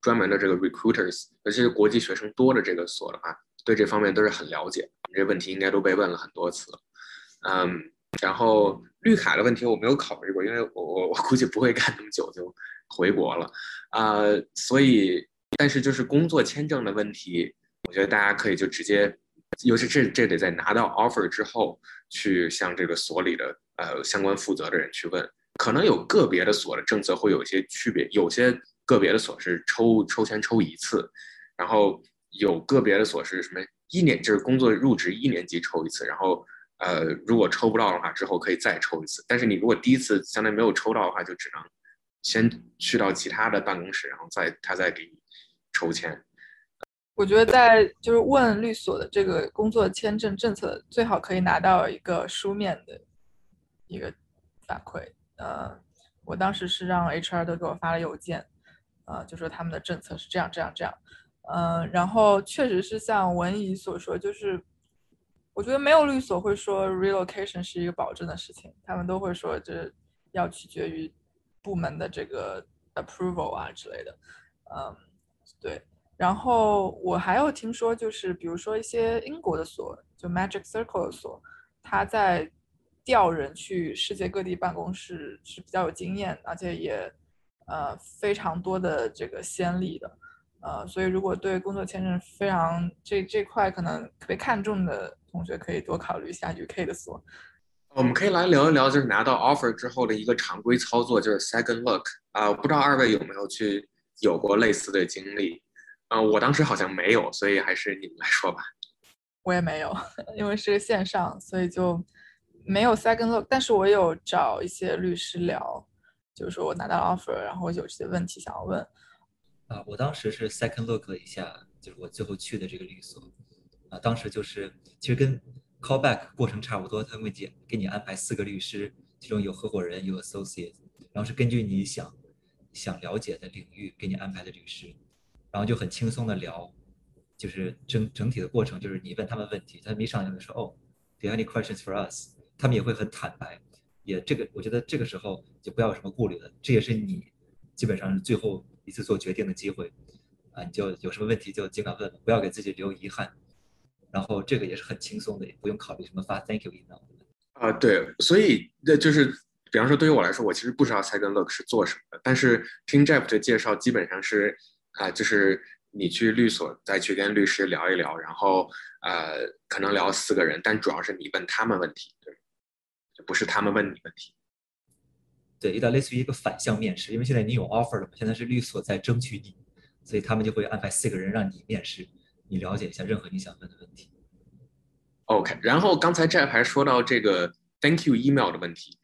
专门的这个 recruiters， 尤其是国际学生多的这个所的话，对这方面都是很了解，这问题应该都被问了很多次了。然后绿卡的问题我没有考虑过，因为我估计不会干那么久就回国了。所以但是就是工作签证的问题，我觉得大家可以就直接，尤其这得在拿到 offer 之后去向这个所里的相关负责的人去问，可能有个别的所的政策会有一些区别，有些个别的所是抽签抽1次，然后有个别的所是什么1年，就是工作入职1年级抽1次，然后如果抽不到的话之后可以再抽1次，但是你如果第1次相当于没有抽到的话，就只能先去到其他的办公室，然后他再给你抽签。我觉得在就是问律所的这个工作签证政策，最好可以拿到一个书面的一个反馈。我当时是让 HR 都给我发了邮件，就说他们的政策是这样这样这样。然后确实是像文怡所说，就是我觉得没有律所会说 relocation 是一个保证的事情，他们都会说这要取决于部门的这个 approval 啊之类的。对。然后我还有听说，就是比如说一些英国的所，就 Magic Circle 的所，他在调人去世界各地办公室是比较有经验，而且也非常多的这个先例的。所以如果对工作签证非常这块可能特别看重的同学，可以多考虑一下 UK 的所。我们可以来聊一聊，就是拿到 offer 之后的一个常规操作，就是 second look。我不知道二位有没有有过类似的经历。我当时好像没有，所以还是你们来说吧。我也没有，因为是线上，所以就没有 second look。但是我有找一些律师聊，就是说我拿到 offer， 然后有些问题想要问。我当时是 second look 了一下，就是我最后去的这个律所。当时就是其实跟 callback 过程差不多，他会给你安排4个律师，其中有合伙人，有 associate， 然后是根据你想了解的领域给你安排的律师。然后就很轻松的聊，就是整体的过程，就是你问他们问题，他们一上来就说哦 ，Do you have any questions for us？ 他们也会很坦白，我觉得这个时候就不要有什么顾虑了，这也是你基本上是最后一次做决定的机会啊，你就有什么问题就尽管问，不要给自己留遗憾。然后这个也是很轻松的，也不用考虑什么发 thank you email。对，所以就是比方说对于我来说，我其实不知道 second look 是做什么的，但是听 Jeff 的介绍，基本上是。就是你去律所再去跟律师聊一聊，然后可能聊4个人，但主要是你问他们问题，对，就不是他们问你问题。对，有点类似于一个反向面试，因为现在你有 offer 了嘛，现在是律所在争取你，所以他们就会安排4个人让你面试，你了解一下任何你想问的问题。OK， 然后刚才Jeff还说到这个 thank you email 的问题。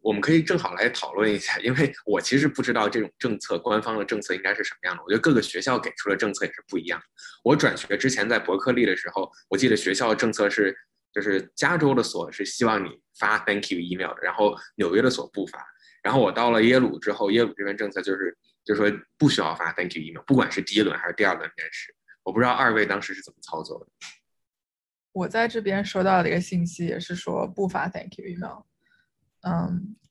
我们可以正好来讨论一下，因为我其实不知道这种政策，官方的政策应该是什么样的。我觉得各个学校给出的政策也是不一样。我转学之前在伯克利的时候，我记得学校的政策是，就是加州的所是希望你发 thank you email 的，然后纽约的所不发。然后我到了耶鲁之后，耶鲁这边政策就是说不需要发 thank you email， 不管是第一轮还是第二轮面试。我不知道二位当时是怎么操作的。我在这边收到的一个信息也是说不发 thank you email。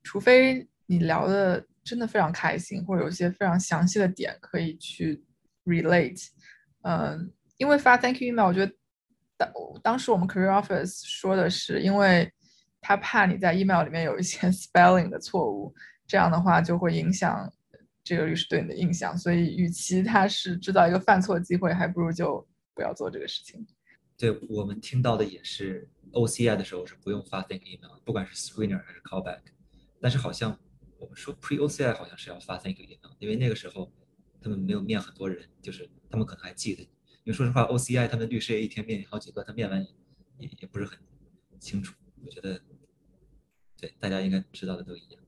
除非你聊的真的非常开心，或者有些非常详细的点可以去 relate。因为发 thank you email， 我觉得当时我们 career office 说的是，因为他怕你在 email 里面有一些 spelling 的错误，这样的话就会影响这个律师对你的印象，所以与其他是制造一个犯错机会，还不如就不要做这个事情。对，我们听到的也是 OCI 的时候是不用发 thank you email， 不管是 screener 还是 callback， 但是好像我们说 pre OCI 好像是要发 thank you email， 因为那个时候他们没有面很多人，就是他们可能还记得，因为说实话 OCI 他们律师也一天面好几个，他面完 也不是很清楚，我觉得对大家应该知道的都一样。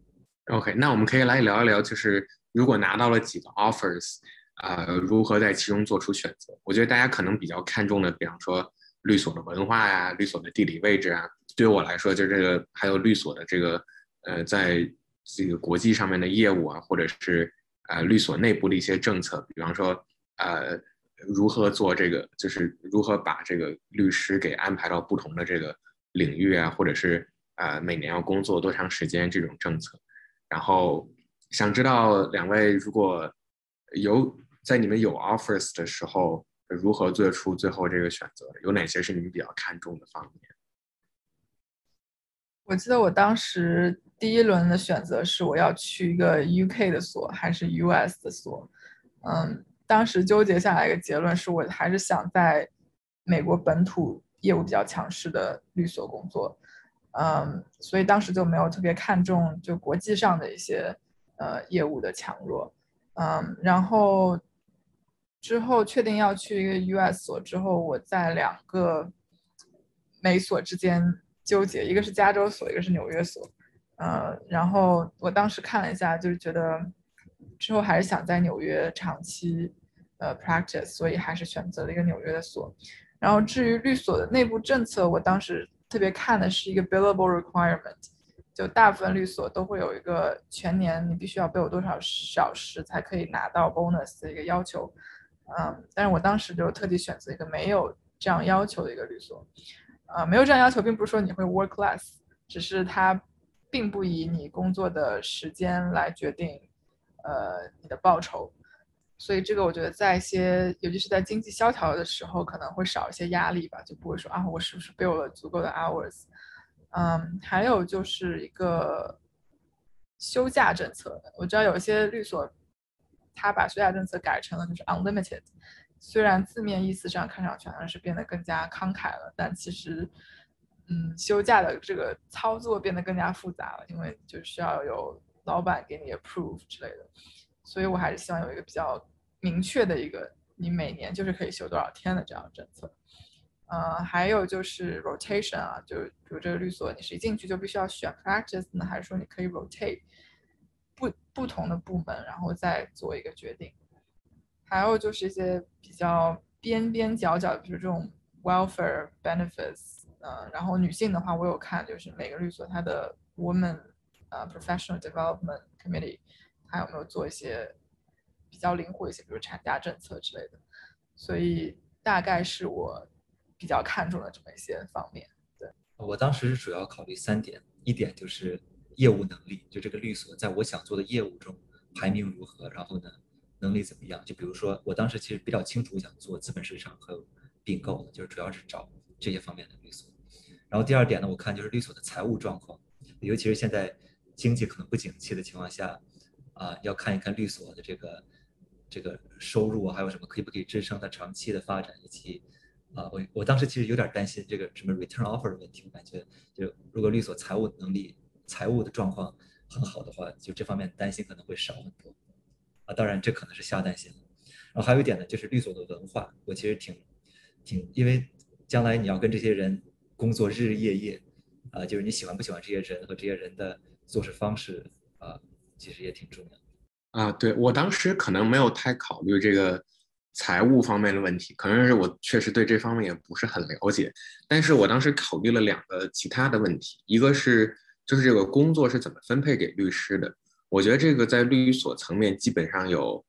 OK， 那我们可以来聊一聊，就是如果拿到了几个 offers， 如何在其中做出选择。我觉得大家可能比较看重的，比方说律所的文化呀，律所的地理位置啊，对我来说就是这个，还有律所的这个在这个国际上面的业务啊，或者是律所内部的一些政策，比方说如何做这个，就是如何把这个律师给安排到不同的这个领域啊，或者是每年要工作多长时间这种政策。然后想知道两位如果在你们有 offers 的时候，如何做出最后这个选择？有哪些是你们比较看重的方面？我记得我当时第一轮的选择是我要去一个 UK 的所还是 US 的所。当时纠结下来一个结论是我还是想在美国本土业务比较强势的律所工作。所以当时就没有特别看重就国际上的一些业务的强弱。然后之后确定要去一个 US 所之后，我在2个美所之间纠结，一个是加州所，一个是纽约所。然后我当时看了一下，就是觉得之后还是想在纽约长期practice， 所以还是选择了一个纽约的所。然后至于律所的内部政策，我当时特别看的是一个 billable requirement， 就大部分律所都会有一个全年你必须要 bill 多少小时才可以拿到 bonus 的一个要求，但是我当时就特地选择一个没有这样要求的一个律所，没有这样要求并不是说你会 work less， 只是它并不以你工作的时间来决定你的报酬，所以这个我觉得在一些尤其是在经济萧条的时候可能会少一些压力吧，就不会说啊我是不是 bill 了足够的 hours。 还有就是一个休假政策，我知道有一些律所他把休假政策改成了就是 unlimited， 虽然字面意思上看上去好像是变得更加慷慨了，但其实休假的这个操作变得更加复杂了，因为就需要有老板给你 approve 之类的，所以我还是希望有一个比较明确的一个你每年就是可以休多少天的这样的政策。还有就是 rotation 啊，就比如这个律所你是一进去就必须要选 practice 呢，还是说你可以 rotate 不同的部门然后再做一个决定。还有就是一些比较边边角角的就是这种 welfare benefits，然后女性的话我有看就是每个律所它的 women professional development committee 还有没有做一些比较灵活一些比如产假政策之类的，所以大概是我比较看重的这么一些方面。对，我当时主要考虑三点，一点就是业务能力，就这个律所在我想做的业务中排名如何，然后呢能力怎么样，就比如说我当时其实比较清楚想做资本市场和并购，就是主要是找这些方面的律所。然后第二点呢，我看就是律所的财务状况，尤其是现在经济可能不景气的情况下，要看一看律所的这个收入，还有什么可以不可以支撑它长期的发展，以及我当时其实有点担心这个什么 return offer 的问题，我感觉就如果律所财务能力财务的状况很好的话，就这方面担心可能会少很多，当然这可能是瞎担心了。然后还有一点呢，就是律所的文化，我其实挺因为将来你要跟这些人工作日日夜夜，就是你喜欢不喜欢这些人和这些人的做事方式，其实也挺重要的。对，我当时可能没有太考虑这个财务方面的问题，可能是我确实对这方面也不是很了解，但是我当时考虑了两个其他的问题，一个是就是这个工作是怎么分配给律师的，我觉得这个在律所层面基本上有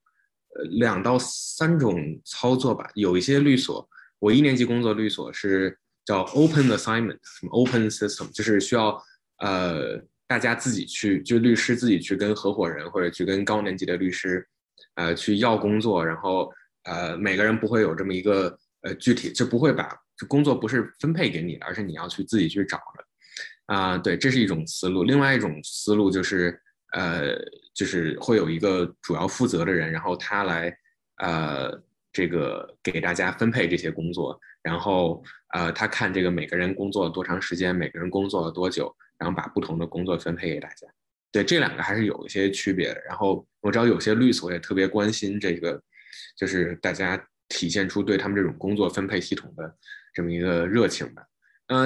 2到3种操作吧。有一些律所，我1年级工作律所是叫 open assignment， 什么 open system， 就是需要大家自己去，就律师自己去跟合伙人或者去跟高年级的律师去要工作，然后每个人不会有这么一个具体，就不会把就工作不是分配给你，而是你要去自己去找的对，这是一种思路。另外一种思路就是就是会有一个主要负责的人，然后他来这个给大家分配这些工作，然后他看这个每个人工作了多长时间，每个人工作了多久，然后把不同的工作分配给大家。对，这两个还是有一些区别的。然后我知道有些律所也特别关心这个，就是大家体现出对他们这种工作分配系统的这么一个热情吧。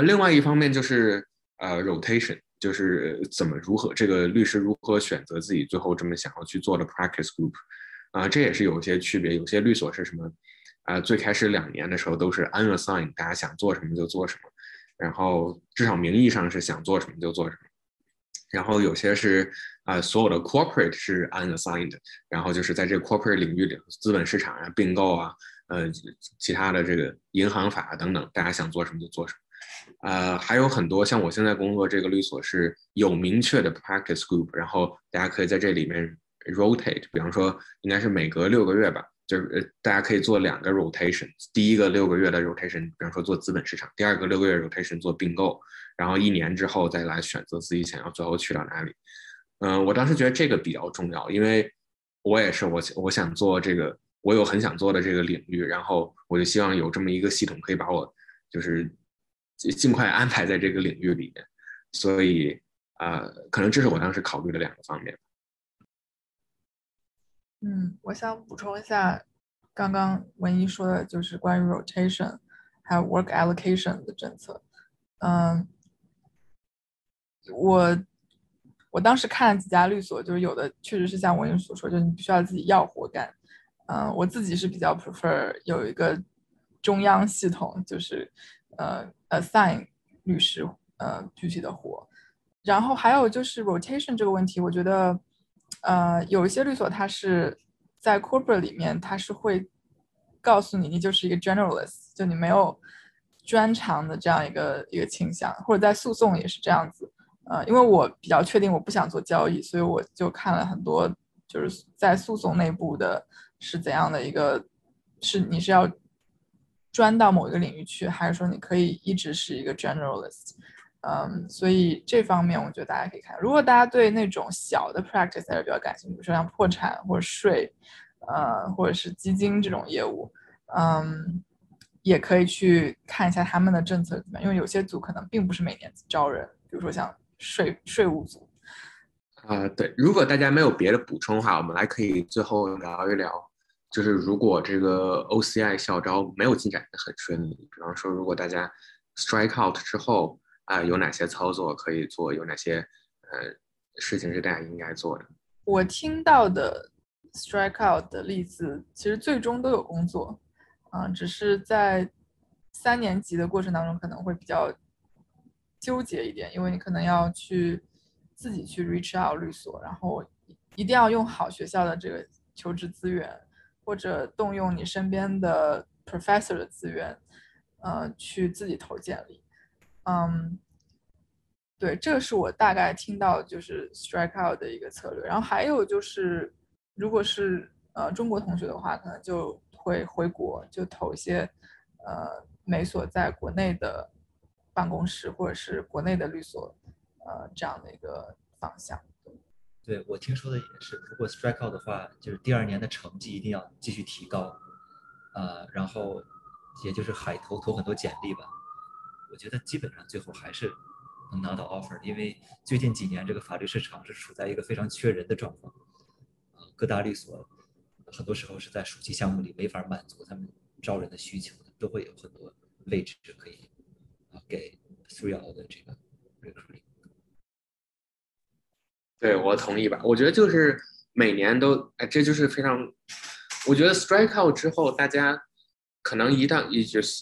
另外一方面就是rotation， 就是如何这个律师如何选择自己最后这么想要去做的 practice group，这也是有些区别。有些律所是什么最开始2年的时候都是 unassign， 大家想做什么就做什么，然后至少名义上是想做什么就做什么。然后有些是所有的 corporate 是 unassigned， 然后就是在这个 corporate 领域里，资本市场啊、并购啊、其他的这个银行法等等，大家想做什么就做什么。还有很多像我现在工作这个律所是有明确的 practice group， 然后大家可以在这里面rotate， 比方说应该是每隔6个月吧，就是大家可以做2个 rotation， 第一个6个月的 rotation 比方说做资本市场，第二个6个月 rotation 做并购，然后1年之后再来选择自己想要最后去到哪里。我当时觉得这个比较重要，因为我也是我想做这个，我有很想做的这个领域，然后我就希望有这么一个系统可以把我就是尽快安排在这个领域里面，所以可能这是我当时考虑的两个方面。我想补充一下刚刚文一说的，就是关于 rotation 还有 work allocation 的政策。我我当时看了几家律所，就是有的确实是像文英所说，就是你必须要自己要活干。我自己是比较 prefer 有一个中央系统，就是assign 律师具体的活。然后还有就是 rotation 这个问题，我觉得有一些律所它是在 corporate 里面，它是会告诉你，你就是一个 generalist， 就你没有专长的这样一个倾向，或者在诉讼也是这样子。因为我比较确定我不想做交易，所以我就看了很多就是在诉讼内部的是怎样的一个，是你是要专到某一个领域去，还是说你可以一直是一个 generalist。所以这方面我觉得大家可以看，如果大家对那种小的 practice 还是比较感兴趣，比如说像破产或者税，或者是基金这种业务，也可以去看一下他们的政策怎么样，因为有些组可能并不是每年招人，比如说像税务组。对，如果大家没有别的补充的话，我们还可以最后聊一聊，就是如果这个 OCI 校招没有进展的很顺利，比方说如果大家 strikeout 之后有哪些操作可以做，有哪些事情是大家应该做的。我听到的 strikeout 的例子其实最终都有工作，只是在3年级的过程当中可能会比较纠结一点，因为你可能要去自己去 reach out 律所，然后一定要用好学校的这个求职资源，或者动用你身边的 professor 的资源，去自己投简历。对，这是我大概听到就是 strikeout 的一个策略。然后还有就是，如果是中国同学的话，可能就会回国，就投一些美所在国内的办公室或者是国内的律所这样的一个方向。对，我听说的也是，如果 strikeout 的话，就是第2年的成绩一定要继续提高，然后也就是海投很多简历吧。我觉得基本上最后还是能拿到 offer， 因为最近几年这个法律市场是处在一个非常缺人的状况，各大律所很多时候是在暑期项目里没法满足他们招人的需求的，都会有很多位置可以给 3L 的这个 recruiting。 对，我同意吧，我觉得就是每年都这就是非常，我觉得 strikeout 之后大家可能一旦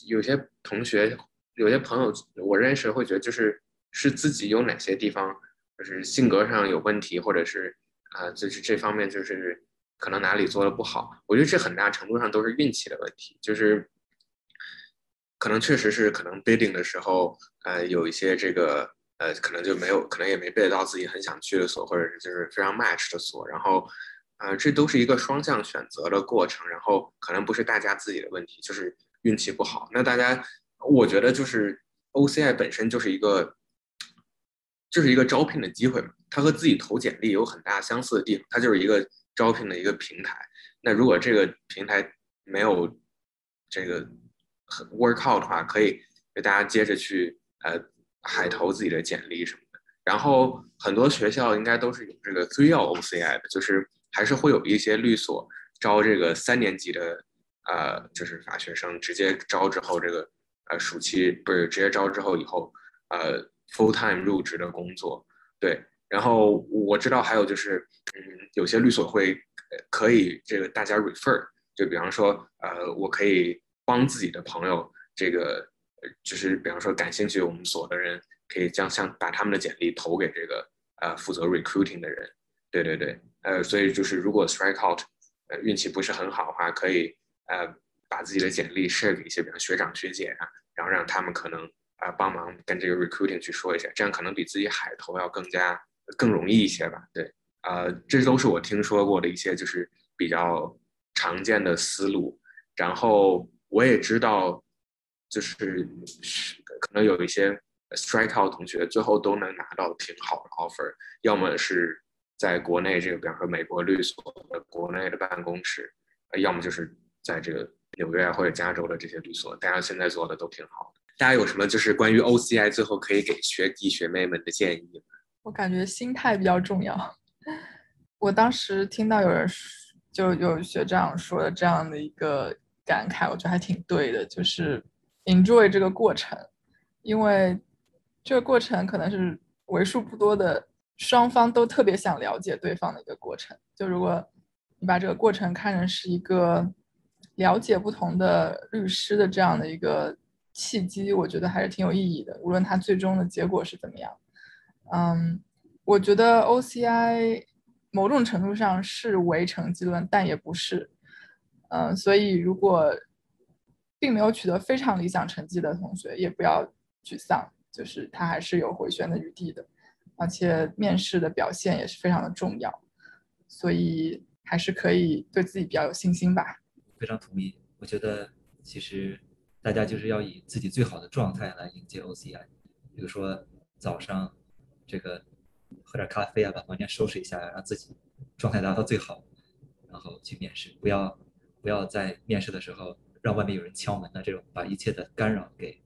有些同学有些朋友我认识会觉得就是自己有哪些地方就是性格上有问题，或者是就是这方面就是可能哪里做的不好，我觉得这很大程度上都是运气的问题，就是可能确实是可能 bidding 的时候有一些这个可能就没有，可能也没 bid 到自己很想去的所，或者就是非常 match 的所，然后这都是一个双向选择的过程，然后可能不是大家自己的问题，就是运气不好。那大家我觉得就是 OCI 本身就是一个招聘的机会嘛，它和自己投简历有很大相似的地方，它就是一个招聘的一个平台。那如果这个平台没有这个 work out 的话，可以给大家接着去海投自己的简历什么的。然后很多学校应该都是有这个 3L OCI 的，就是还是会有一些律所招这个3年级的就是法学生，直接招之后这个暑期不是直接招之后以后full time 入职的工作。对，然后我知道还有就是有些律所会可以这个大家 refer， 就比方说我可以帮自己的朋友，这个就是比方说感兴趣我们所的人可以像把他们的简历投给这个负责 recruiting 的人。对对对，所以就是如果 strikeout 运气不是很好的话，可以把自己的简历 share 给一些比如学长学姐啊，然后让他们可能帮忙跟这个 recruiting 去说一下，这样可能比自己海投要更容易一些吧。对，这都是我听说过的一些就是比较常见的思路。然后我也知道就是可能有一些 strikeout 同学最后都能拿到挺好的 offer， 要么是在国内这个比方说美国律所的国内的办公室，要么就是在这个纽约或者加州的这些律所，大家现在做的都挺好的。大家有什么就是关于 OCI 最后可以给学弟学妹们的建议？我感觉心态比较重要。我当时听到有人就有学长说的这样的一个感慨，我觉得还挺对的，就是 enjoy 这个过程，因为这个过程可能是为数不多的双方都特别想了解对方的一个过程。就如果你把这个过程看成是一个了解不同的律师的这样的一个契机，我觉得还是挺有意义的，无论它最终的结果是怎么样。我觉得 OCI 某种程度上是唯成绩论，但也不是。所以如果并没有取得非常理想成绩的同学也不要沮丧，就是他还是有回旋的余地的，而且面试的表现也是非常的重要，所以还是可以对自己比较有信心吧。非常同意，我觉得其实大家就是要以自己最好的状态来迎接 OCI， 比如说早上这个喝点咖啡啊，把房间收拾一下，让自己状态达到最好，然后去面试，不要在面试的时候让外面有人敲门的这种，把一切的干扰给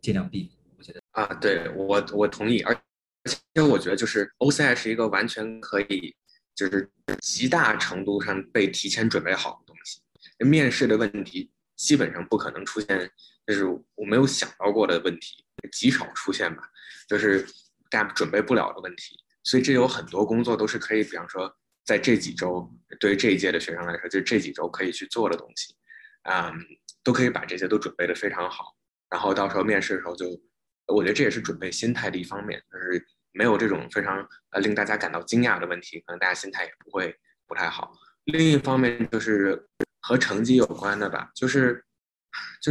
尽量避免。我觉得啊，对，我同意，而且我觉得就是 OCI 是一个完全可以就是极大程度上被提前准备好的东西。面试的问题基本上不可能出现，就是我没有想到过的问题，极少出现吧，就是大家准备不了的问题。所以这有很多工作都是可以，比方说在这几周，对于这一届的学生来说，就这几周可以去做的东西，都可以把这些都准备得非常好。然后到时候面试的时候就，我觉得这也是准备心态的一方面，就是没有这种非常令大家感到惊讶的问题，可能大家心态也不太好。另一方面就是和成绩有关的吧，就是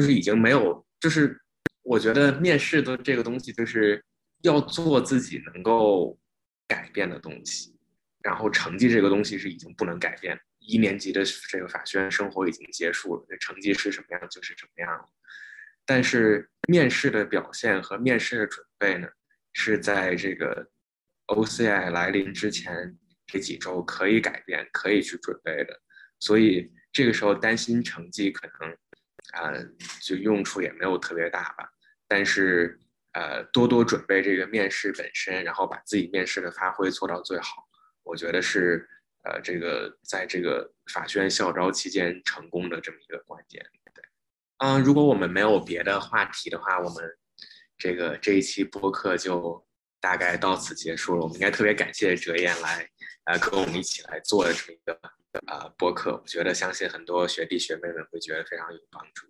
已经没有，就是我觉得面试的这个东西就是要做自己能够改变的东西，然后成绩这个东西是已经不能改变的。1年级的这个法学院生活已经结束了，成绩是什么样就是什么样了。但是面试的表现和面试的准备呢，是在这个 OCI 来临之前这几周可以改变，可以去准备的。所以这个时候担心成绩可能就用处也没有特别大吧。但是多准备这个面试本身，然后把自己面试的发挥做到最好，我觉得是这个在这个法学院校招期间成功的这么一个关键。对，如果我们没有别的话题的话，我们这一期播客就大概到此结束了。我们应该特别感谢哲彦来跟我们一起来做的这么一个播客，我觉得相信很多学弟学妹们会觉得非常有帮助。